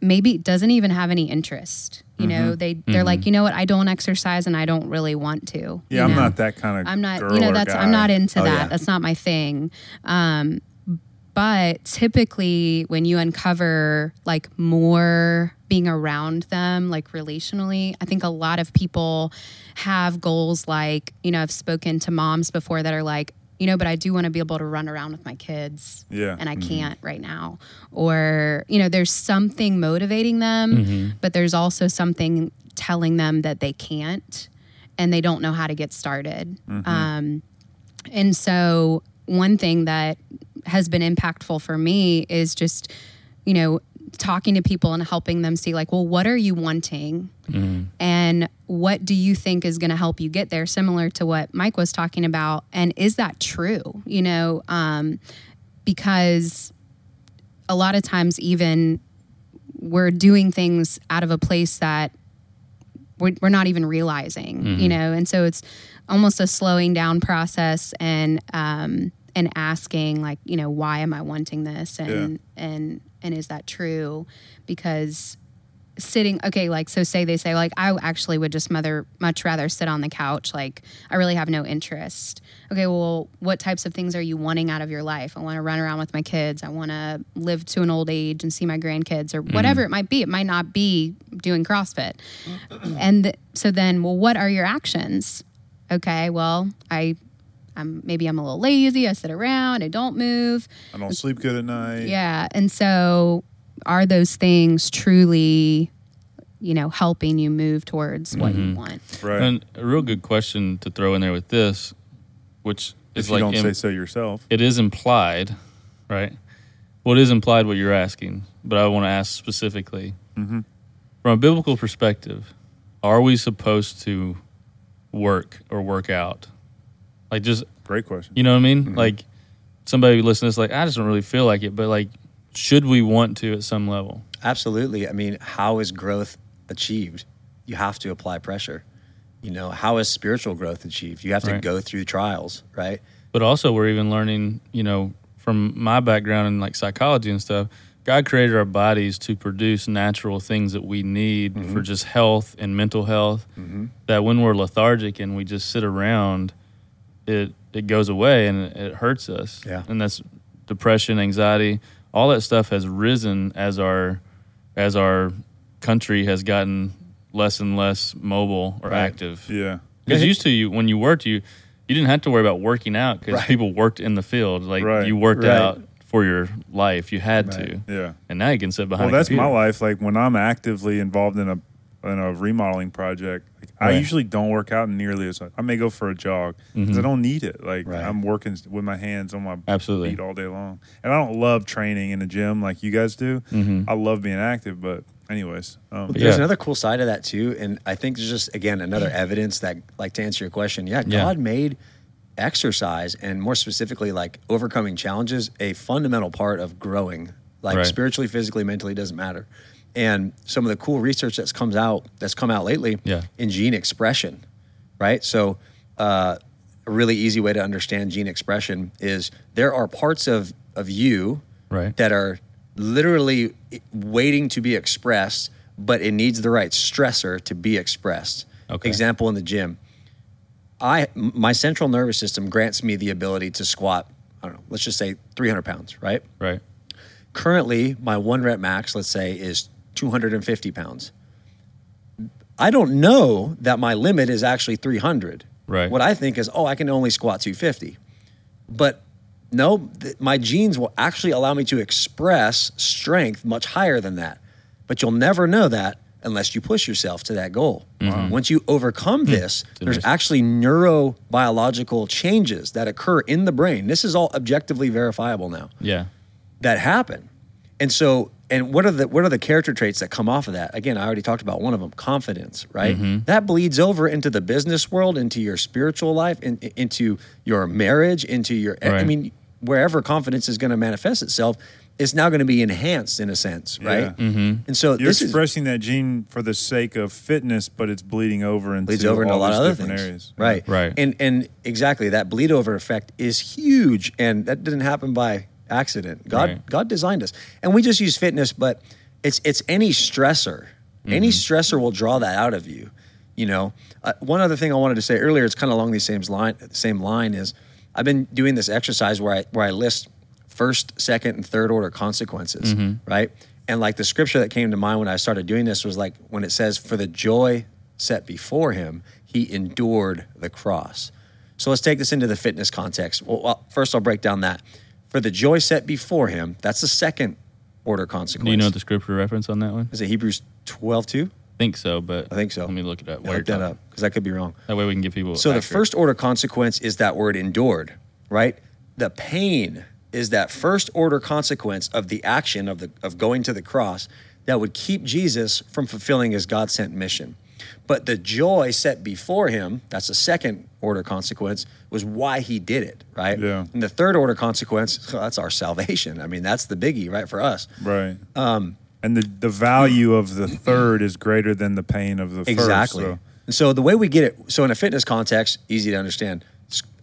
maybe doesn't even have any interest. You know, they're like, you know what? I don't exercise and I don't really want to. Yeah, I'm not that kind of. I'm not. Girl, you know, that's guy. I'm not into that. Yeah. That's not my thing. But typically, when you uncover like more being around them, like relationally, I think a lot of people have goals like, you know, I've spoken to moms before that are like, you know, but I do want to be able to run around with my kids and I can't right now. Or, you know, there's something motivating them, but there's also something telling them that they can't and they don't know how to get started. And so one thing that has been impactful for me is just, you know, talking to people and helping them see like, well, what are you wanting? And what do you think is going to help you get there? Similar to what Mike was talking about. And is that true? You know, because a lot of times even we're doing things out of a place that we're not even realizing, you know? And so it's almost a slowing down process and asking like, you know, why am I wanting this? And, and is that true? Because sitting, okay, like, so say they say, like, I actually would just much rather sit on the couch. Like, I really have no interest. Okay, well, what types of things are you wanting out of your life? I want to run around with my kids. I want to live to an old age and see my grandkids or whatever it might be. It might not be doing CrossFit. And so then, well, what are your actions? Okay, well, maybe I'm a little lazy. I sit around. I don't move. I don't sleep good at night. Yeah. And so are those things truly, you know, helping you move towards what you want? Right. And a real good question to throw in there with this, which is if you like... you don't say so yourself. It is implied, right? Well, it is implied what you're asking, but I want to ask specifically. From a biblical perspective, are we supposed to work or work out? Like just great question. You know what I mean? Like somebody listening to this, like I just don't really feel like it, but like should we want to at some level? Absolutely. I mean, how is growth achieved? You have to apply pressure. You know, how is spiritual growth achieved? You have to go through trials, right? But also we're even learning, you know, from my background in like psychology and stuff, God created our bodies to produce natural things that we need for just health and mental health, that when we're lethargic and we just sit around, it goes away and it hurts us. Yeah. And that's depression, anxiety, all that stuff has risen as our country has gotten less and less mobile or active. Yeah. Because used to you when you worked, you didn't have to worry about working out because people worked in the field. Like you worked out for your life. You had to. Yeah. And now you can sit behind a computer. Well, that's my life. Like when I'm actively involved in a remodeling project, I usually don't work out nearly as much. I may go for a jog because I don't need it. Like I'm working with my hands on my feet all day long. And I don't love training in the gym like you guys do. I love being active, but anyways. There's another cool side of that too. And I think there's just, again, another evidence that, like to answer your question, God made exercise and more specifically like overcoming challenges a fundamental part of growing. Like spiritually, physically, mentally, doesn't matter. And some of the cool research that's come out lately in gene expression, right? So a really easy way to understand gene expression is there are parts of you that are literally waiting to be expressed, but it needs the right stressor to be expressed. Okay. Example in the gym. My central nervous system grants me the ability to squat, I don't know, let's just say 300 pounds, right? Right. Currently, my one rep max, let's say, is 250 pounds. I don't know that my limit is actually 300. Right. What I think is, I can only squat 250. But no, my genes will actually allow me to express strength much higher than that. But you'll never know that unless you push yourself to that goal. Mm-hmm. Once you overcome this, there's actually neurobiological changes that occur in the brain. This is all objectively verifiable now. Yeah. That happen. And so, and what are the character traits that come off of that? Again, I already talked about one of them, confidence, right? Mm-hmm. That bleeds over into the business world, into your spiritual life, into your marriage, into your, I mean, wherever confidence is going to manifest itself, is now going to be enhanced in a sense, right? Yeah. Mm-hmm. And so you're expressing that gene for the sake of fitness, but it's bleeding over into a lot of other things. Areas. Right. Yeah. Right. And exactly, that bleed over effect is huge, and that didn't happen by accident. God designed us. And we just use fitness, but it's any stressor. Mm-hmm. Any stressor will draw that out of you. You know, one other thing I wanted to say earlier, it's kind of along these same line is I've been doing this exercise where I list first, second, and third order consequences, mm-hmm. right? And like the scripture that came to mind when I started doing this was like when it says, for the joy set before him, he endured the cross. So let's take this into the fitness context. Well, first I'll break down that. For the joy set before him, that's the second order consequence. Do you know the scripture reference on that one? Is it Hebrews 12:2? I think so. Let me look it up. Yeah, look that up, because I could be wrong. That way we can give people... So accurate. The first order consequence is that word endured, right? The pain is that first order consequence of the action of going to the cross that would keep Jesus from fulfilling his God-sent mission. But the joy set before him, that's the second order consequence, was why he did it, right? Yeah. And the third order consequence, that's our salvation. I mean, that's the biggie, right, for us. Right. And the value of the third is greater than the pain of the first. Exactly. So the way we get it, so in a fitness context, easy to understand.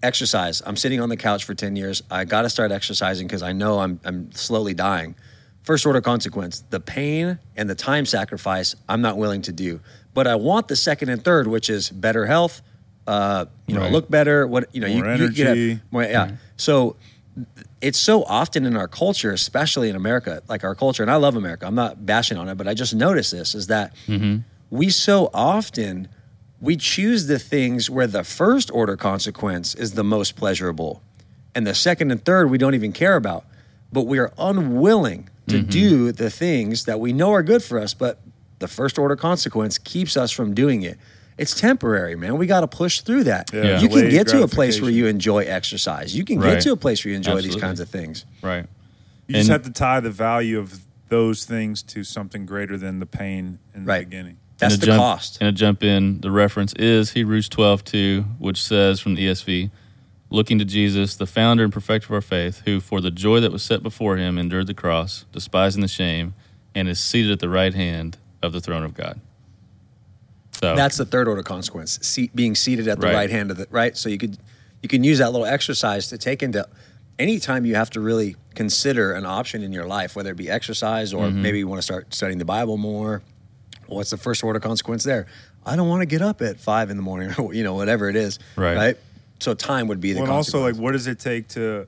Exercise. I'm sitting on the couch for 10 years. I got to start exercising because I know I'm slowly dying. First order consequence, the pain and the time sacrifice I'm not willing to do. But I want the second and third, which is better health, look better, more energy. Yeah. Mm-hmm. So it's so often in our culture, especially in America, like our culture, and I love America, I'm not bashing on it, but I just noticed this, is that mm-hmm. we choose the things where the first order consequence is the most pleasurable, and the second and third we don't even care about, but we are unwilling to mm-hmm. do the things that we know are good for us, but the first order consequence keeps us from doing it. It's temporary, man. We got to push through that. Yeah. You can get to a place where you enjoy exercise. You can get to a place where you enjoy these kinds of things. Right. You just have to tie the value of those things to something greater than the pain in the beginning. That's the cost. And to jump in, the reference is Hebrews 12:2, which says from the ESV, looking to Jesus, the founder and perfecter of our faith, who for the joy that was set before him endured the cross, despising the shame, and is seated at the right hand of the throne of God. So that's the third order consequence, being seated at the right hand of the right. So you can use that little exercise to take into any time you have to really consider an option in your life, whether it be exercise or mm-hmm. maybe you want to start studying the Bible more. What's the first order consequence there? I don't want to get up at 5 in the morning or whatever it is. Right? So time would be the consequence. And also, what does it take to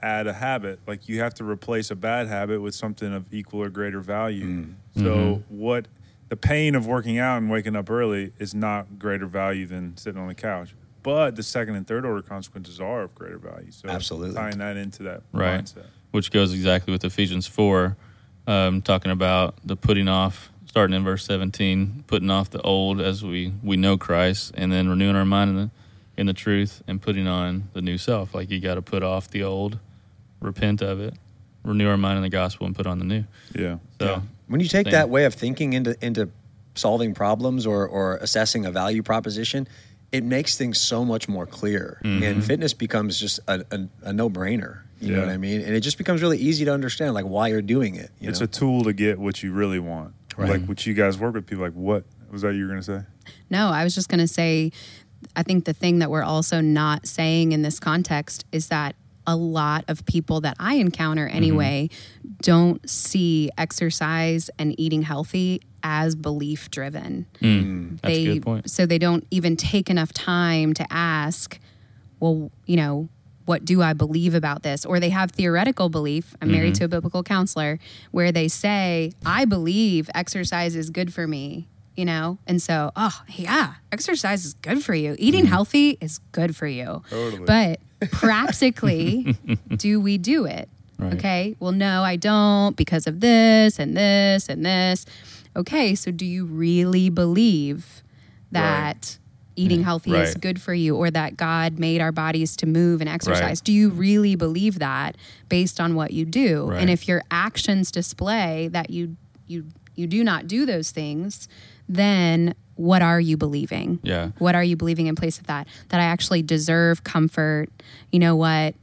add a habit? Like you have to replace a bad habit with something of equal or greater value. Mm-hmm. So what... The pain of working out and waking up early is not greater value than sitting on the couch. But the second and third order consequences are of greater value. So absolutely. Tying that into that mindset. Which goes exactly with Ephesians 4, talking about the putting off, starting in verse 17, putting off the old as we know Christ, and then renewing our mind in the truth and putting on the new self. Like you got to put off the old, repent of it, renew our mind in the gospel, and put on the new. Yeah. So. Yeah. When you take that way of thinking into solving problems or assessing a value proposition, it makes things so much more clear. Mm-hmm. And fitness becomes just a no-brainer. You know what I mean? And it just becomes really easy to understand, like, why you're doing it. It's a tool to get what you really want. Right. Like, what you guys work with people, like, what was that you were going to say? No, I was just going to say, I think the thing that we're also not saying in this context is that a lot of people that I encounter anyway mm-hmm. don't see exercise and eating healthy as belief driven. Mm, that's a good point. So they don't even take enough time to ask, well, what do I believe about this? Or they have theoretical belief. I'm married mm-hmm. to a biblical counselor where they say, I believe exercise is good for me. And so, exercise is good for you. Eating healthy is good for you. Totally. But practically, do we do it? Right. Okay, well, no, I don't because of this and this and this. Okay, so do you really believe that eating healthy is good for you or that God made our bodies to move and exercise? Right. Do you really believe that based on what you do? Right. And if your actions display that you do not do those things, then what are you believing? Yeah. What are you believing in place of that? That I actually deserve comfort. You know what?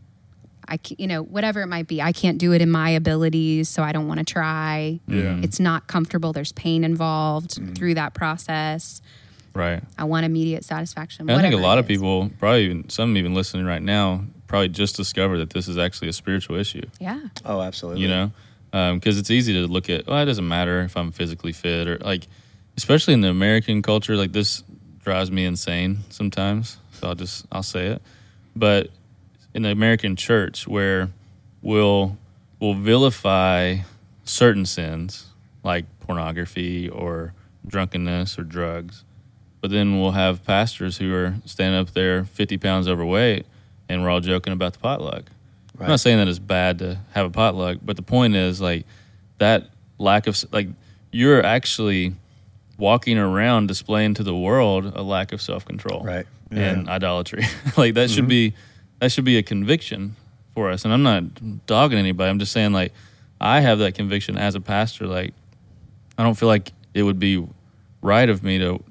I can't, you know, whatever it might be. I can't do it in my abilities, so I don't want to try. Yeah. It's not comfortable. There's pain involved through that process. Right. I want immediate satisfaction. I think a lot of people, probably even some even listening right now, probably just discovered that this is actually a spiritual issue. Yeah. Oh, absolutely. You know, because it's easy to look at, well, it doesn't matter if I'm physically fit or like, especially in the American culture, like this drives me insane sometimes. So I'll say it. But in the American church where we'll vilify certain sins like pornography or drunkenness or drugs. But then we'll have pastors who are standing up there 50 pounds overweight, and we're all joking about the potluck. Right. I'm not saying that it's bad to have a potluck, but the point is, like, that lack of, like, you're actually walking around displaying to the world a lack of self-control. Right. Yeah. And idolatry. Like, that should be a conviction for us. And I'm not dogging anybody. I'm just saying, like, I have that conviction as a pastor. Like, I don't feel like it would be right of me to,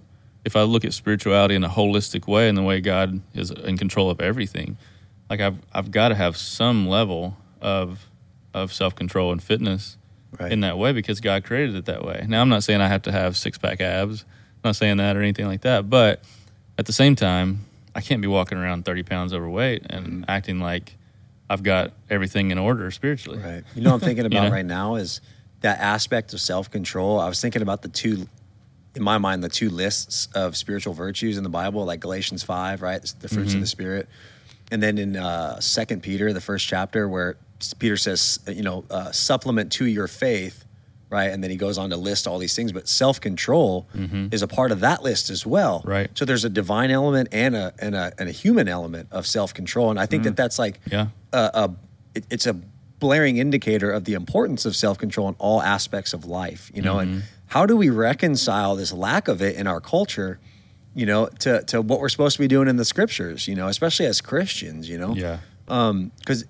if I look at spirituality in a holistic way and the way God is in control of everything, like I've got to have some level of self-control and fitness in that way because God created it that way. Now, I'm not saying I have to have six-pack abs. I'm not saying that or anything like that. But at the same time, I can't be walking around 30 pounds overweight and acting like I've got everything in order spiritually. Right. You know what I'm thinking about right now is that aspect of self-control. I was thinking about the two lists of spiritual virtues in the Bible, like Galatians 5, right? The fruits of the Spirit. And then in 2 Peter, the first chapter, where Peter says, you know, supplement to your faith, right? And then he goes on to list all these things, but self-control is a part of that list as well. Right. So there's a divine element and a human element of self-control. And I think that's like, it's a blaring indicator of the importance of self-control in all aspects of life, you know? And how do we reconcile this lack of it in our culture, you know, to what we're supposed to be doing in the scriptures, you know, especially as Christians, you know? Yeah. Because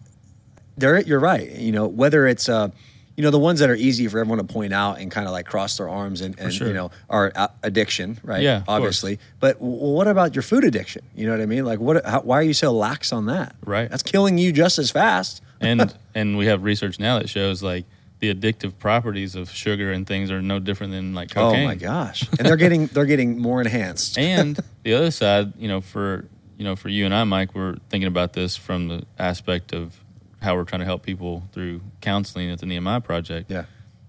you're right, you know, whether it's, you know, the ones that are easy for everyone to point out and kind of like cross their arms and you know, are addiction, right? Yeah, obviously. But what about your food addiction? You know what I mean? Like, why are you so lax on that? Right. That's killing you just as fast. And we have research now that shows, like, the addictive properties of sugar and things are no different than like cocaine. Oh my gosh! And they're getting more enhanced. And the other side, you know, for you and I, Mike, we're thinking about this from the aspect of how we're trying to help people through counseling at the Nehemiah Project. Yeah.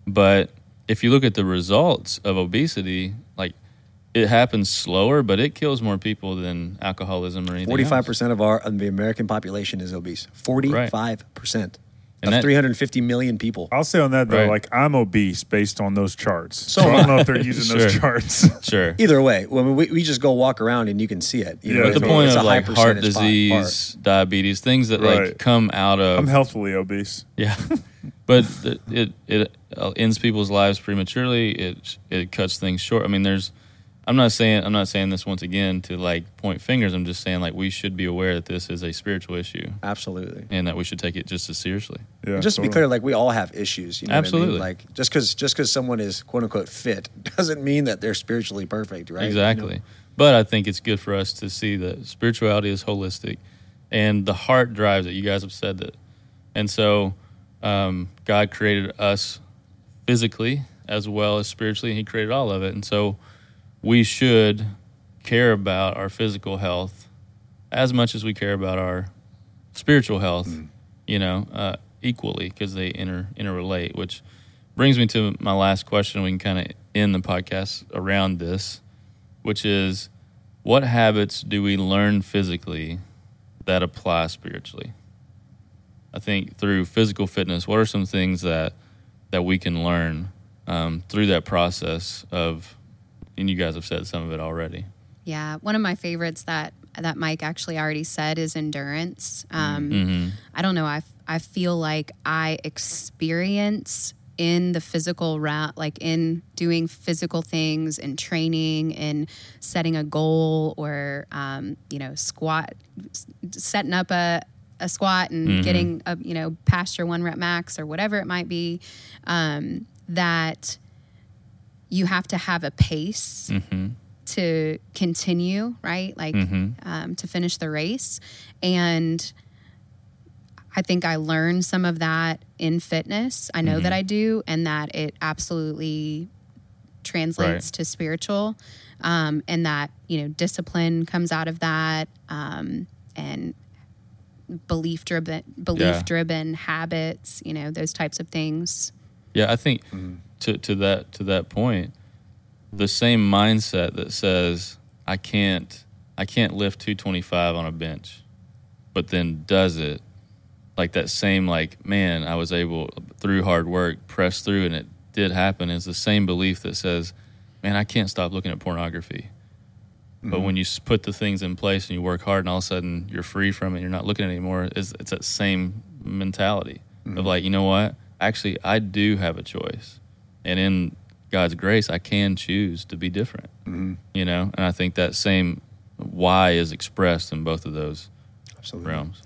But if you look at the results of obesity, like it happens slower, but it kills more people than alcoholism or anything. 45% of the American population is obese. 45%. And of 350 million people. I'll say on that, though, like, I'm obese based on those charts. So I don't know if they're using those charts. Sure. Either way, when we just go walk around and you can see it. You know, but the point of, like, heart disease, diabetes, things that, like, come out of... I'm healthfully obese. Yeah. But it ends people's lives prematurely. It cuts things short. I mean, there's... I'm not saying this once again to, like, point fingers. I'm just saying, like, we should be aware that this is a spiritual issue. Absolutely. And that we should take it just as seriously. Yeah, just to be clear, like, we all have issues. You know absolutely. What I mean? Like, just because someone is, quote unquote, fit doesn't mean that they're spiritually perfect, right? Exactly. You know? But I think it's good for us to see that spirituality is holistic and the heart drives it. You guys have said that. And so God created us physically as well as spiritually, and he created all of it. And so... we should care about our physical health as much as we care about our spiritual health, you know, equally, because they interrelate, which brings me to my last question. We can kind of end the podcast around this, which is, what habits do we learn physically that apply spiritually? I think through physical fitness, what are some things that we can learn through that process of... and you guys have said some of it already. Yeah. One of my favorites that Mike actually already said is endurance. I don't know. I feel like I experience in the physical route, like in doing physical things and training and setting a goal or, you know, setting up a squat and getting, you know, past your 1 rep max or whatever it might be, that... you have to have a pace to continue, right? Like to finish the race. And I think I learned some of that in fitness. I know that I do, and that it absolutely translates to spiritual, and that, you know, discipline comes out of that, and belief driven habits, you know, those types of things. Yeah, I think to that point, the same mindset that says I can't lift 225 on a bench, but then does it. Like that same, like, man, I was able, through hard work, press through, and it did happen, is the same belief that says, man, I can't stop looking at pornography. Mm-hmm. But when you put the things in place and you work hard and all of a sudden you're free from it, you're not looking at it anymore, it's that same mentality of like, you know what? Actually, I do have a choice. And in God's grace, I can choose to be different, you know? And I think that same why is expressed in both of those realms.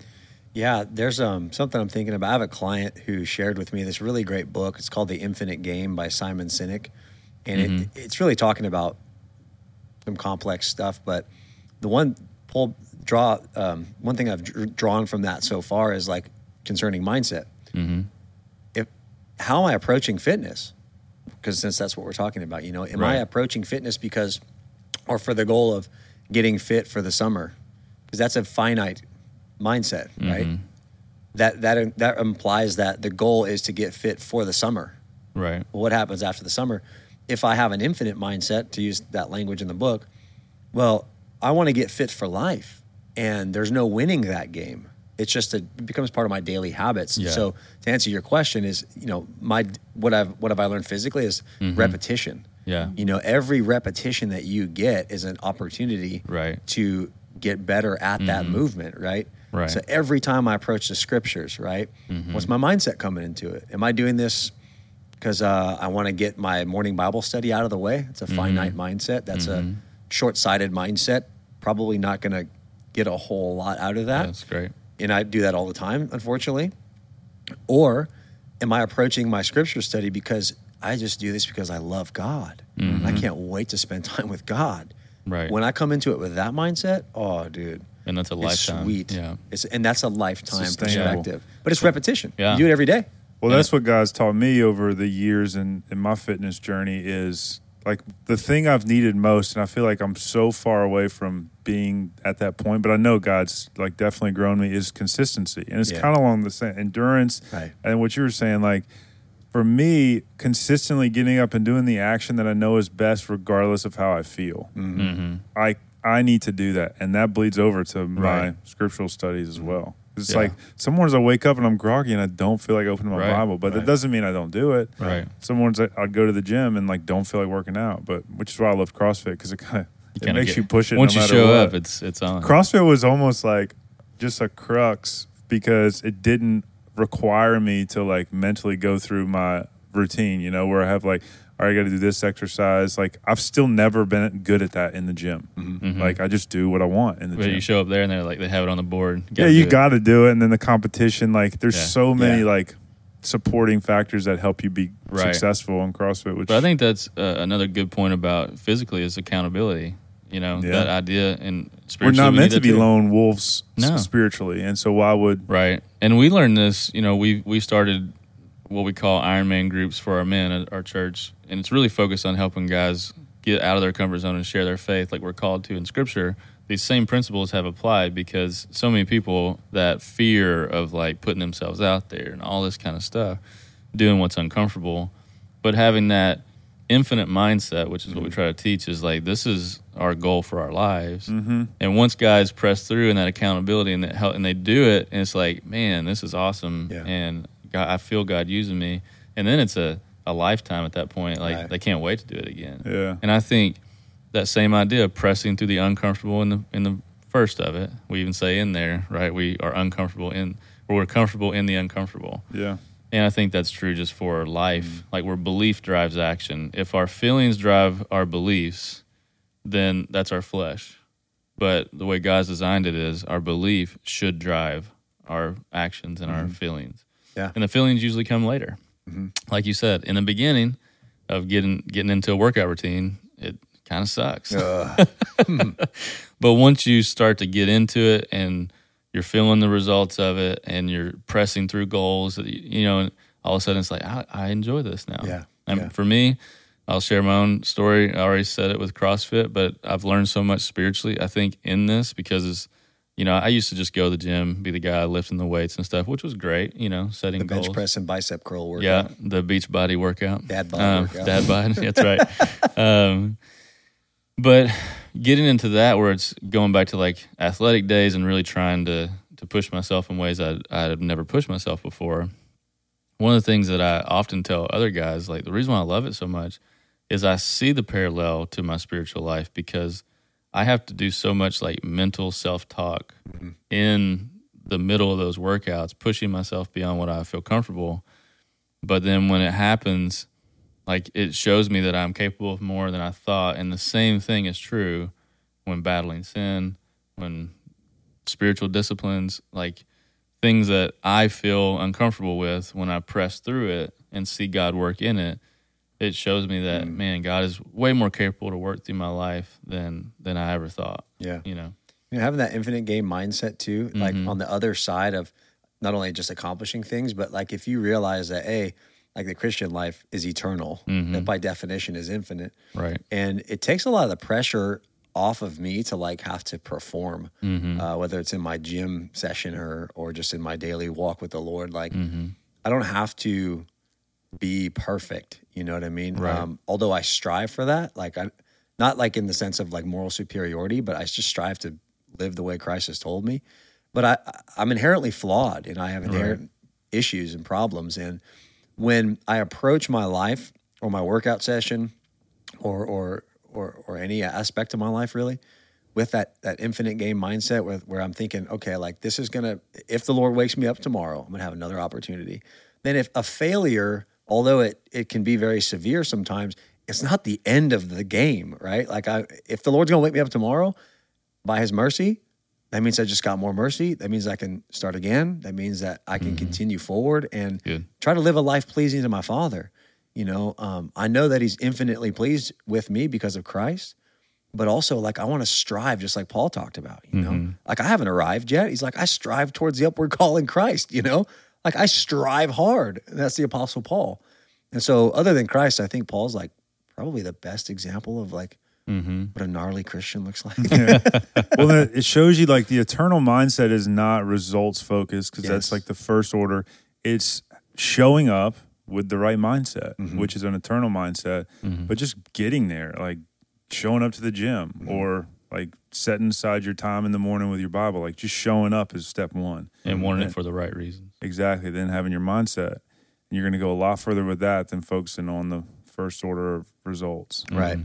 Yeah, there's something I'm thinking about. I have a client who shared with me this really great book. It's called The Infinite Game by Simon Sinek. And it's really talking about some complex stuff. But the one thing I've drawn from that so far is like concerning mindset. Mm-hmm. How am I approaching fitness? Because since that's what we're talking about, you know, am I approaching fitness because, or for the goal of getting fit for the summer? Because that's a finite mindset, right? That implies that the goal is to get fit for the summer. Right. Well, what happens after the summer? If I have an infinite mindset, to use that language in the book, well, I want to get fit for life, and there's no winning that game. It's just it becomes part of my daily habits. Yeah. So to answer your question is, you know, what have I learned physically is repetition. Yeah. You know, every repetition that you get is an opportunity to get better at that movement, right? Right. So every time I approach the scriptures, right, what's my mindset coming into it? Am I doing this because I want to get my morning Bible study out of the way? It's a finite mindset. That's a short-sighted mindset. Probably not going to get a whole lot out of that. Yeah, that's great. And I do that all the time, unfortunately. Or am I approaching my scripture study because I just do this because I love God? Mm-hmm. I can't wait to spend time with God. Right. When I come into it with that mindset, oh, dude. And that's a lifetime. It's sweet. Yeah. And that's a lifetime perspective. But it's repetition. Yeah. You do it every day. Well, that's what God's taught me over the years in my fitness journey is, like, the thing I've needed most, and I feel like I'm so far away from being at that point, but I know God's, like, definitely grown me, is consistency. And it's kind of along the same endurance. Right. And what you were saying, like, for me, consistently getting up and doing the action that I know is best regardless of how I feel. Mm-hmm. I need to do that, and that bleeds over to my scriptural studies as well. It's like some mornings I wake up and I'm groggy and I don't feel like opening my Bible, but that doesn't mean I don't do it. Right. Some mornings I'd go to the gym and, like, don't feel like working out, but which is why I love CrossFit, because it kind of makes you push it. Once you show up, it's on. CrossFit was almost like just a crux because it didn't require me to, like, mentally go through my routine, you know, where I have, like, all right, I got to do this exercise. Like, I've still never been good at that in the gym. Mm-hmm. Like, I just do what I want in the gym. You show up there and they're like, they have it on the board. You got to do it. And then the competition, like, there's so many like supporting factors that help you be successful in CrossFit. But I think that's another good point about physically is accountability. You know, that idea, and spiritually, we're not meant to be lone wolves spiritually, and so why would And we learned this. You know, we started what we call Iron Man groups for our men at our church, and it's really focused on helping guys get out of their comfort zone and share their faith, like we're called to in Scripture. These same principles have applied because so many people, that fear of, like, putting themselves out there and all this kind of stuff, doing what's uncomfortable, but having that infinite mindset, which is what we try to teach, is like, this is our goal for our lives. Mm-hmm. And once guys press through in that accountability and that help, and they do it, and it's like, man, this is awesome. Yeah. And God, I feel God using me. And then it's a lifetime at that point. Like, they can't wait to do it again. Yeah. And I think that same idea of pressing through the uncomfortable in the first of it, we even say in there, right? We are uncomfortable we're comfortable in the uncomfortable. Yeah. And I think that's true just for life. Mm-hmm. Like, where belief drives action. If our feelings drive our beliefs, then that's our flesh. But the way God's designed it is our belief should drive our actions and our feelings. Yeah. And the feelings usually come later. Mm-hmm. Like you said, in the beginning of getting into a workout routine, it kind of sucks. But once you start to get into it and you're feeling the results of it, and you're pressing through goals, you know, and all of a sudden it's like, I enjoy this now. Yeah. And for me, I'll share my own story. I already said it with CrossFit, but I've learned so much spiritually, I think, in this, because it's, you know, I used to just go to the gym, be the guy lifting the weights and stuff, which was great, you know, setting the bench goals. Press and bicep curl workout. Yeah, the beach body workout. Dad bod workout. Dad bod, that's right. But getting into that, where it's going back to like athletic days and really trying to push myself in ways I had never pushed myself before, one of the things that I often tell other guys, like the reason why I love it so much is I see the parallel to my spiritual life, because I have to do so much like mental self-talk in the middle of those workouts, pushing myself beyond what I feel comfortable. But then when it happens, like it shows me that I'm capable of more than I thought. And the same thing is true when battling sin, when spiritual disciplines, like things that I feel uncomfortable with, when I press through it and see God work in it, it shows me that, man, God is way more capable to work through my life than I ever thought. Yeah. You know, having that infinite game mindset too, like on the other side of not only just accomplishing things, but like if you realize that, hey, like the Christian life is eternal, that by definition is infinite. Right. And it takes a lot of the pressure off of me to like have to perform, whether it's in my gym session or just in my daily walk with the Lord. Like I don't have to be perfect, you know what I mean? Right. Although I strive for that, like I, not like in the sense of like moral superiority, but I just strive to live the way Christ has told me. But I'm inherently flawed, and I have inherent issues and problems. And when I approach my life or my workout session or any aspect of my life really with that infinite game mindset where I'm thinking, okay, like this is gonna, if the Lord wakes me up tomorrow, I'm gonna have another opportunity. Then if a failure, although it can be very severe sometimes, it's not the end of the game, right? Like if the Lord's going to wake me up tomorrow by his mercy, that means I just got more mercy. That means I can start again. That means that I can continue forward and try to live a life pleasing to my Father. You know, I know that he's infinitely pleased with me because of Christ, but also like I want to strive just like Paul talked about, you know, like I haven't arrived yet. He's like, I strive towards the upward call in Christ, you know? Like I strive hard. That's the Apostle Paul. And so other than Christ, I think Paul's like probably the best example of like what a gnarly Christian looks like. Well, then it shows you like the eternal mindset is not results focused, because that's like the first order. It's showing up with the right mindset, which is an eternal mindset, but just getting there, like showing up to the gym or like setting aside your time in the morning with your Bible, like just showing up is step one. And wanting it for the right reasons. Exactly. Then having your mindset. And you're going to go a lot further with that than focusing on the first order of results. Right.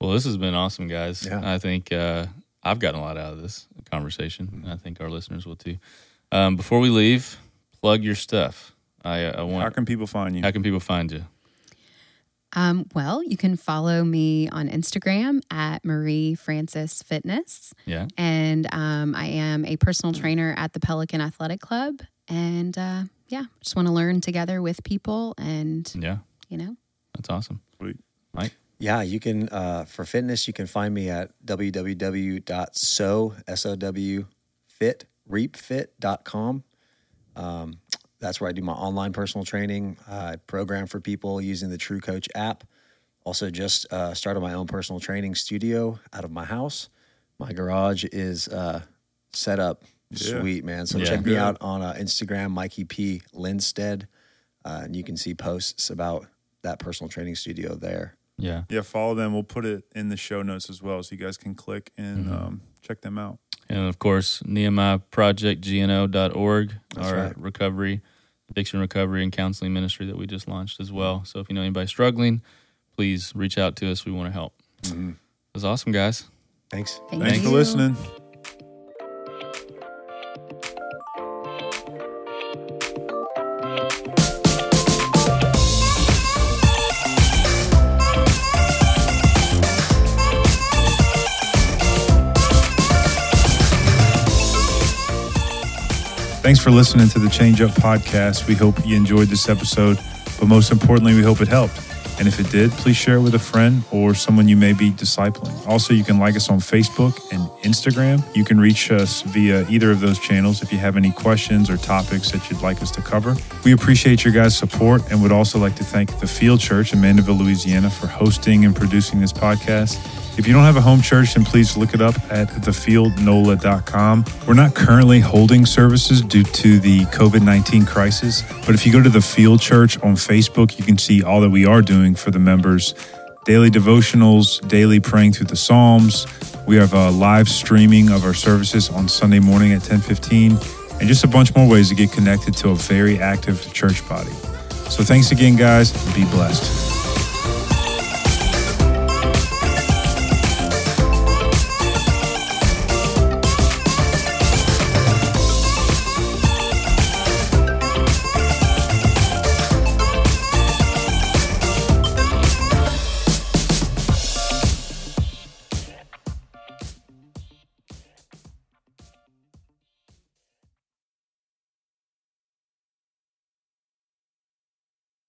Well, this has been awesome, guys. Yeah. I think I've gotten a lot out of this conversation. I think our listeners will too. Before we leave, plug your stuff. I want. How can people find you? How can people find you? Well, you can follow me on Instagram at Marie Francis Fitness. Yeah. And I am a personal trainer at the Pelican Athletic Club. And just want to learn together with people. And, you know, that's awesome. Sweet. Mike? Yeah, you can, for fitness, you can find me at www.sowfitreapfit.com. That's where I do my online personal training. I program for people using the True Coach app. Also just started my own personal training studio out of my house. My garage is set up sweet, man. So check me out on Instagram, Mikey P. Linstead. And you can see posts about that personal training studio there. Yeah. Yeah, follow them. We'll put it in the show notes as well, so you guys can click and check them out. And, of course, Nehemiah Project, gno.org, our recovery, addiction recovery and counseling ministry that we just launched as well. So if you know anybody struggling, please reach out to us. We want to help. It was awesome, guys. Thanks. Thanks for listening. Thanks for listening to the Change Up Podcast. We hope you enjoyed this episode, but most importantly, we hope it helped. And if it did, please share it with a friend or someone you may be discipling. Also, you can like us on Facebook and Instagram. You can reach us via either of those channels if you have any questions or topics that you'd like us to cover. We appreciate your guys' support and would also like to thank The Field Church in Mandeville, Louisiana for hosting and producing this podcast. If you don't have a home church, then please look it up at thefieldnola.com. We're not currently holding services due to the COVID-19 crisis, but if you go to The Field Church on Facebook, you can see all that we are doing for the members. Daily devotionals, daily praying through the Psalms. We have a live streaming of our services on Sunday morning at 10:15, and just a bunch more ways to get connected to a very active church body. So thanks again, guys, and be blessed.